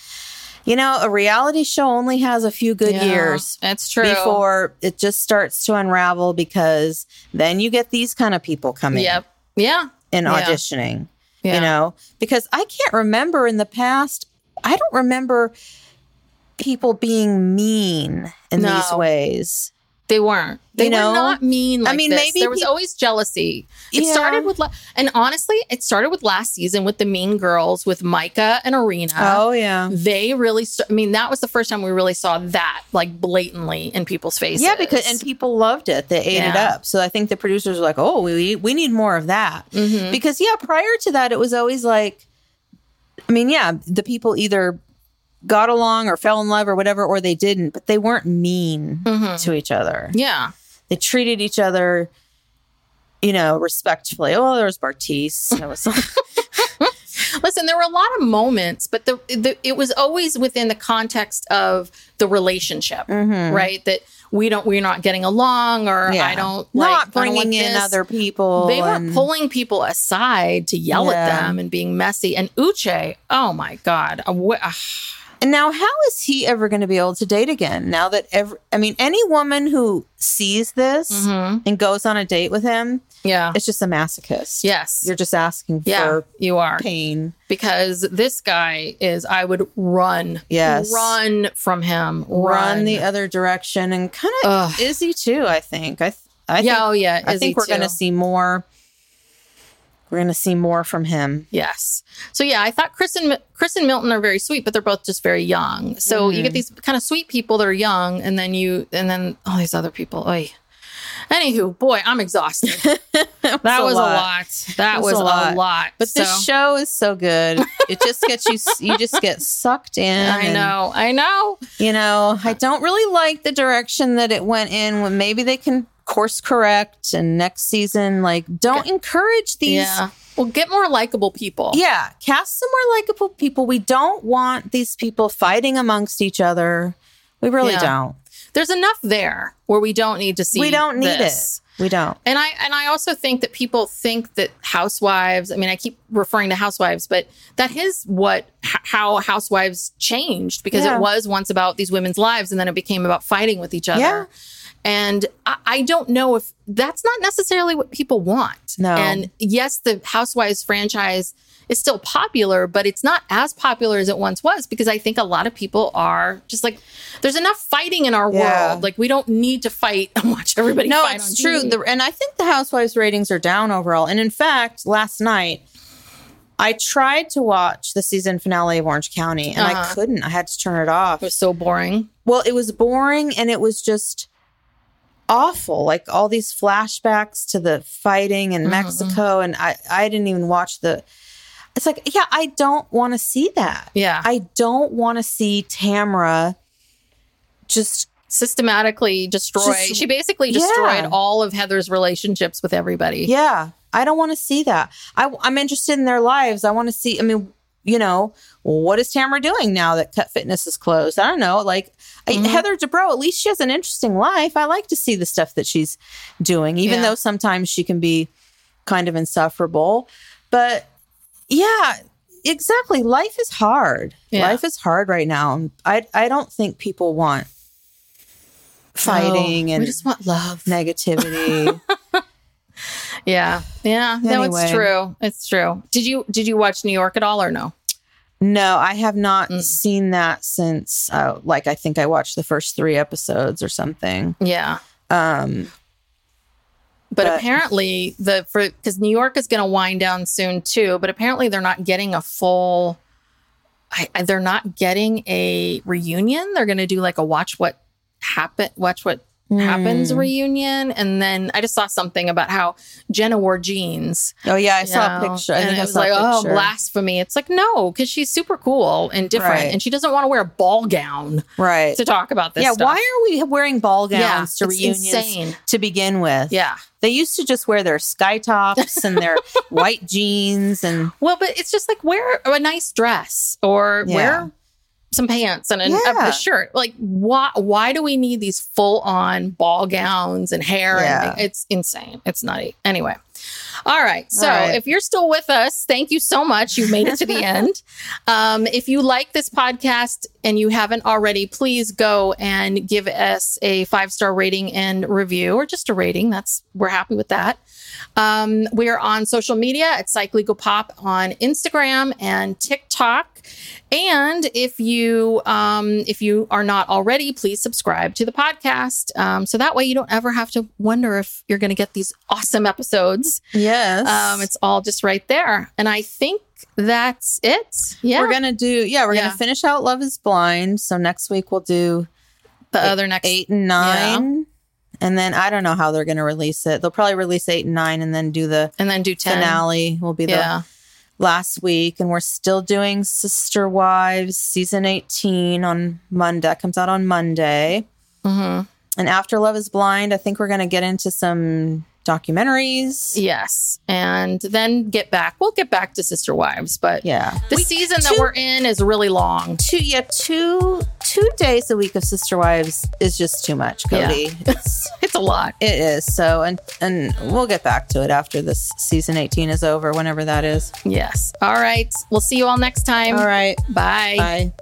you know, a reality show only has a few good yeah, years. That's true. Before it just starts to unravel because then you get these kind of people coming. Yep. Yeah. And yeah. auditioning, yeah. you know, because I can't remember in the past. I don't remember people being mean in no. these ways. They weren't. They you know? were not mean like I mean, this. Maybe there was he, always jealousy. It yeah. started with... And honestly, it started with last season with the mean girls, with Micah and Arena. Oh, yeah. They really... St- I mean, that was the first time we really saw that, like, blatantly in people's faces. Yeah, because... And people loved it. They ate yeah. it up. So I think the producers were like, oh, we, we need more of that. Mm-hmm. Because, yeah, prior to that, it was always like... I mean, yeah, the people either... got along or fell in love or whatever, or they didn't, but they weren't mean mm-hmm. to each other. Yeah. They treated each other, you know, respectfully. Oh, there was Bartise. There was Listen, there were a lot of moments, but the, the it was always within the context of the relationship, mm-hmm. right? That we don't, we're not getting along, or yeah. I don't like not bringing in this. Other people. They and... were pulling people aside to yell yeah. at them and being messy. And Uche, oh my God. And now, how is he ever going to be able to date again? Now that every, I mean, any woman who sees this mm-hmm. and goes on a date with him, yeah, it's just a masochist. Yes, you're just asking yeah, for you are pain because this guy is. I would run, yes, run from him, run, run the other direction, and kind of Izzy too. I think. I, th- I yeah, think, oh yeah. I Izzy think we're going to see more. We're going to see more from him. Yes. So, yeah, I thought Chris and Chris and Milton are very sweet, but they're both just very young. So mm-hmm. you get these kind of sweet people that are young, and then you and then all these other people. Oy. Anywho, boy, I'm exhausted. that, that was a lot. lot. That, that was, was a lot. lot. But so. This show is so good. It just gets you, you just get sucked in. I and, know. I know. You know, I don't really like the direction that it went in when maybe they can course correct and next season, like don't okay. encourage these. Yeah. Well, get more likable people. Yeah. Cast some more likable people. We don't want these people fighting amongst each other. We really yeah. don't. There's enough there where we don't need to see We don't need this. it. We don't. And I and I also think that people think that housewives, I mean, I keep referring to housewives, but that is what how housewives changed because yeah. it was once about these women's lives and then it became about fighting with each other. Yeah. And I, I don't know if that's not necessarily what people want. No. And yes, the Housewives franchise is still popular, but it's not as popular as it once was because I think a lot of people are just like, there's enough fighting in our yeah. world. Like we don't need to fight and watch everybody no, fight it's on true. T V. The, and I think the Housewives ratings are down overall. And in fact, last night, I tried to watch the season finale of Orange County and uh-huh. I couldn't. I had to turn it off. It was so boring. Well, it was boring and it was just awful, like all these flashbacks to the fighting in mm-hmm. Mexico. And I, I didn't even watch the... It's like, yeah, I don't want to see that. Yeah. I don't want to see Tamara just... Systematically destroy... Just, she basically destroyed yeah. all of Heather's relationships with everybody. Yeah. I don't want to see that. I, I'm interested in their lives. I want to see... I mean, you know, what is Tamara doing now that Cut Fitness is closed? I don't know. Like, mm-hmm. I, Heather Dubrow, at least she has an interesting life. I like to see the stuff that she's doing, even yeah. though sometimes she can be kind of insufferable. But... Yeah, exactly. Life is hard. Yeah. Life is hard right now. I I don't think people want fighting no, and we just want love, negativity. yeah, yeah. Anyway. No, it's true. It's true. Did you did you watch New York at all or no? No, I have not mm. seen that since. Uh, like I think I watched the first three episodes or something. Yeah. Um. But, but apparently, the for because New York is going to wind down soon, too. But apparently, they're not getting a full... I, I, they're not getting a reunion. They're going to do like a watch what happen, watch what mm. happens reunion. And then I just saw something about how Jenna wore jeans. Oh, yeah. I saw know? a picture. I and think it I was like, oh, blasphemy. It's like, no, because she's super cool and different. Right. And she doesn't want to wear a ball gown right. to talk about this yeah, stuff. Why are we wearing ball gowns yeah, to reunions insane. to begin with? Yeah. They used to just wear their sky tops and their white jeans. and Well, but it's just like wear a nice dress or yeah. wear some pants and a, yeah. a, a shirt. Like, why Why do we need these full-on ball gowns and hair? Yeah. And it's insane. It's nutty. Anyway. All right. So All right. if you're still with us, thank you so much. You made it to the end. Um, if you like this podcast and you haven't already, please go and give us a five-star rating and review or just a rating. That's we're happy with that. Um, we are on social media at Psych Legal Pop on Instagram and TikTok. And if you um, if you are not already, please subscribe to the podcast. Um, so that way you don't ever have to wonder if you're going to get these awesome episodes. Yes. Um, it's all just right there. And I think that's it. Yeah. We're going to do, yeah, we're yeah. going to finish out Love is Blind. So next week we'll do the eight, other next eight and nine. Yeah. And then I don't know how they're going to release it. They'll probably release eight and nine and then do the and then do ten. Finale will be the yeah. last week. And we're still doing Sister Wives season eighteen on Monday. It comes out on Monday. Mm-hmm. And after Love is Blind, I think we're going to get into some documentaries. Yes. And then get back. We'll get back to Sister Wives. But yeah, the we, season two, that we're in is really long. Two, yeah, two two days a week of Sister Wives is just too much, Cody. Yeah. It's, it's a lot. It is. So, and, and we'll get back to it after this season eighteen is over, whenever that is. Yes. All right. We'll see you all next time. All right. Bye. Bye.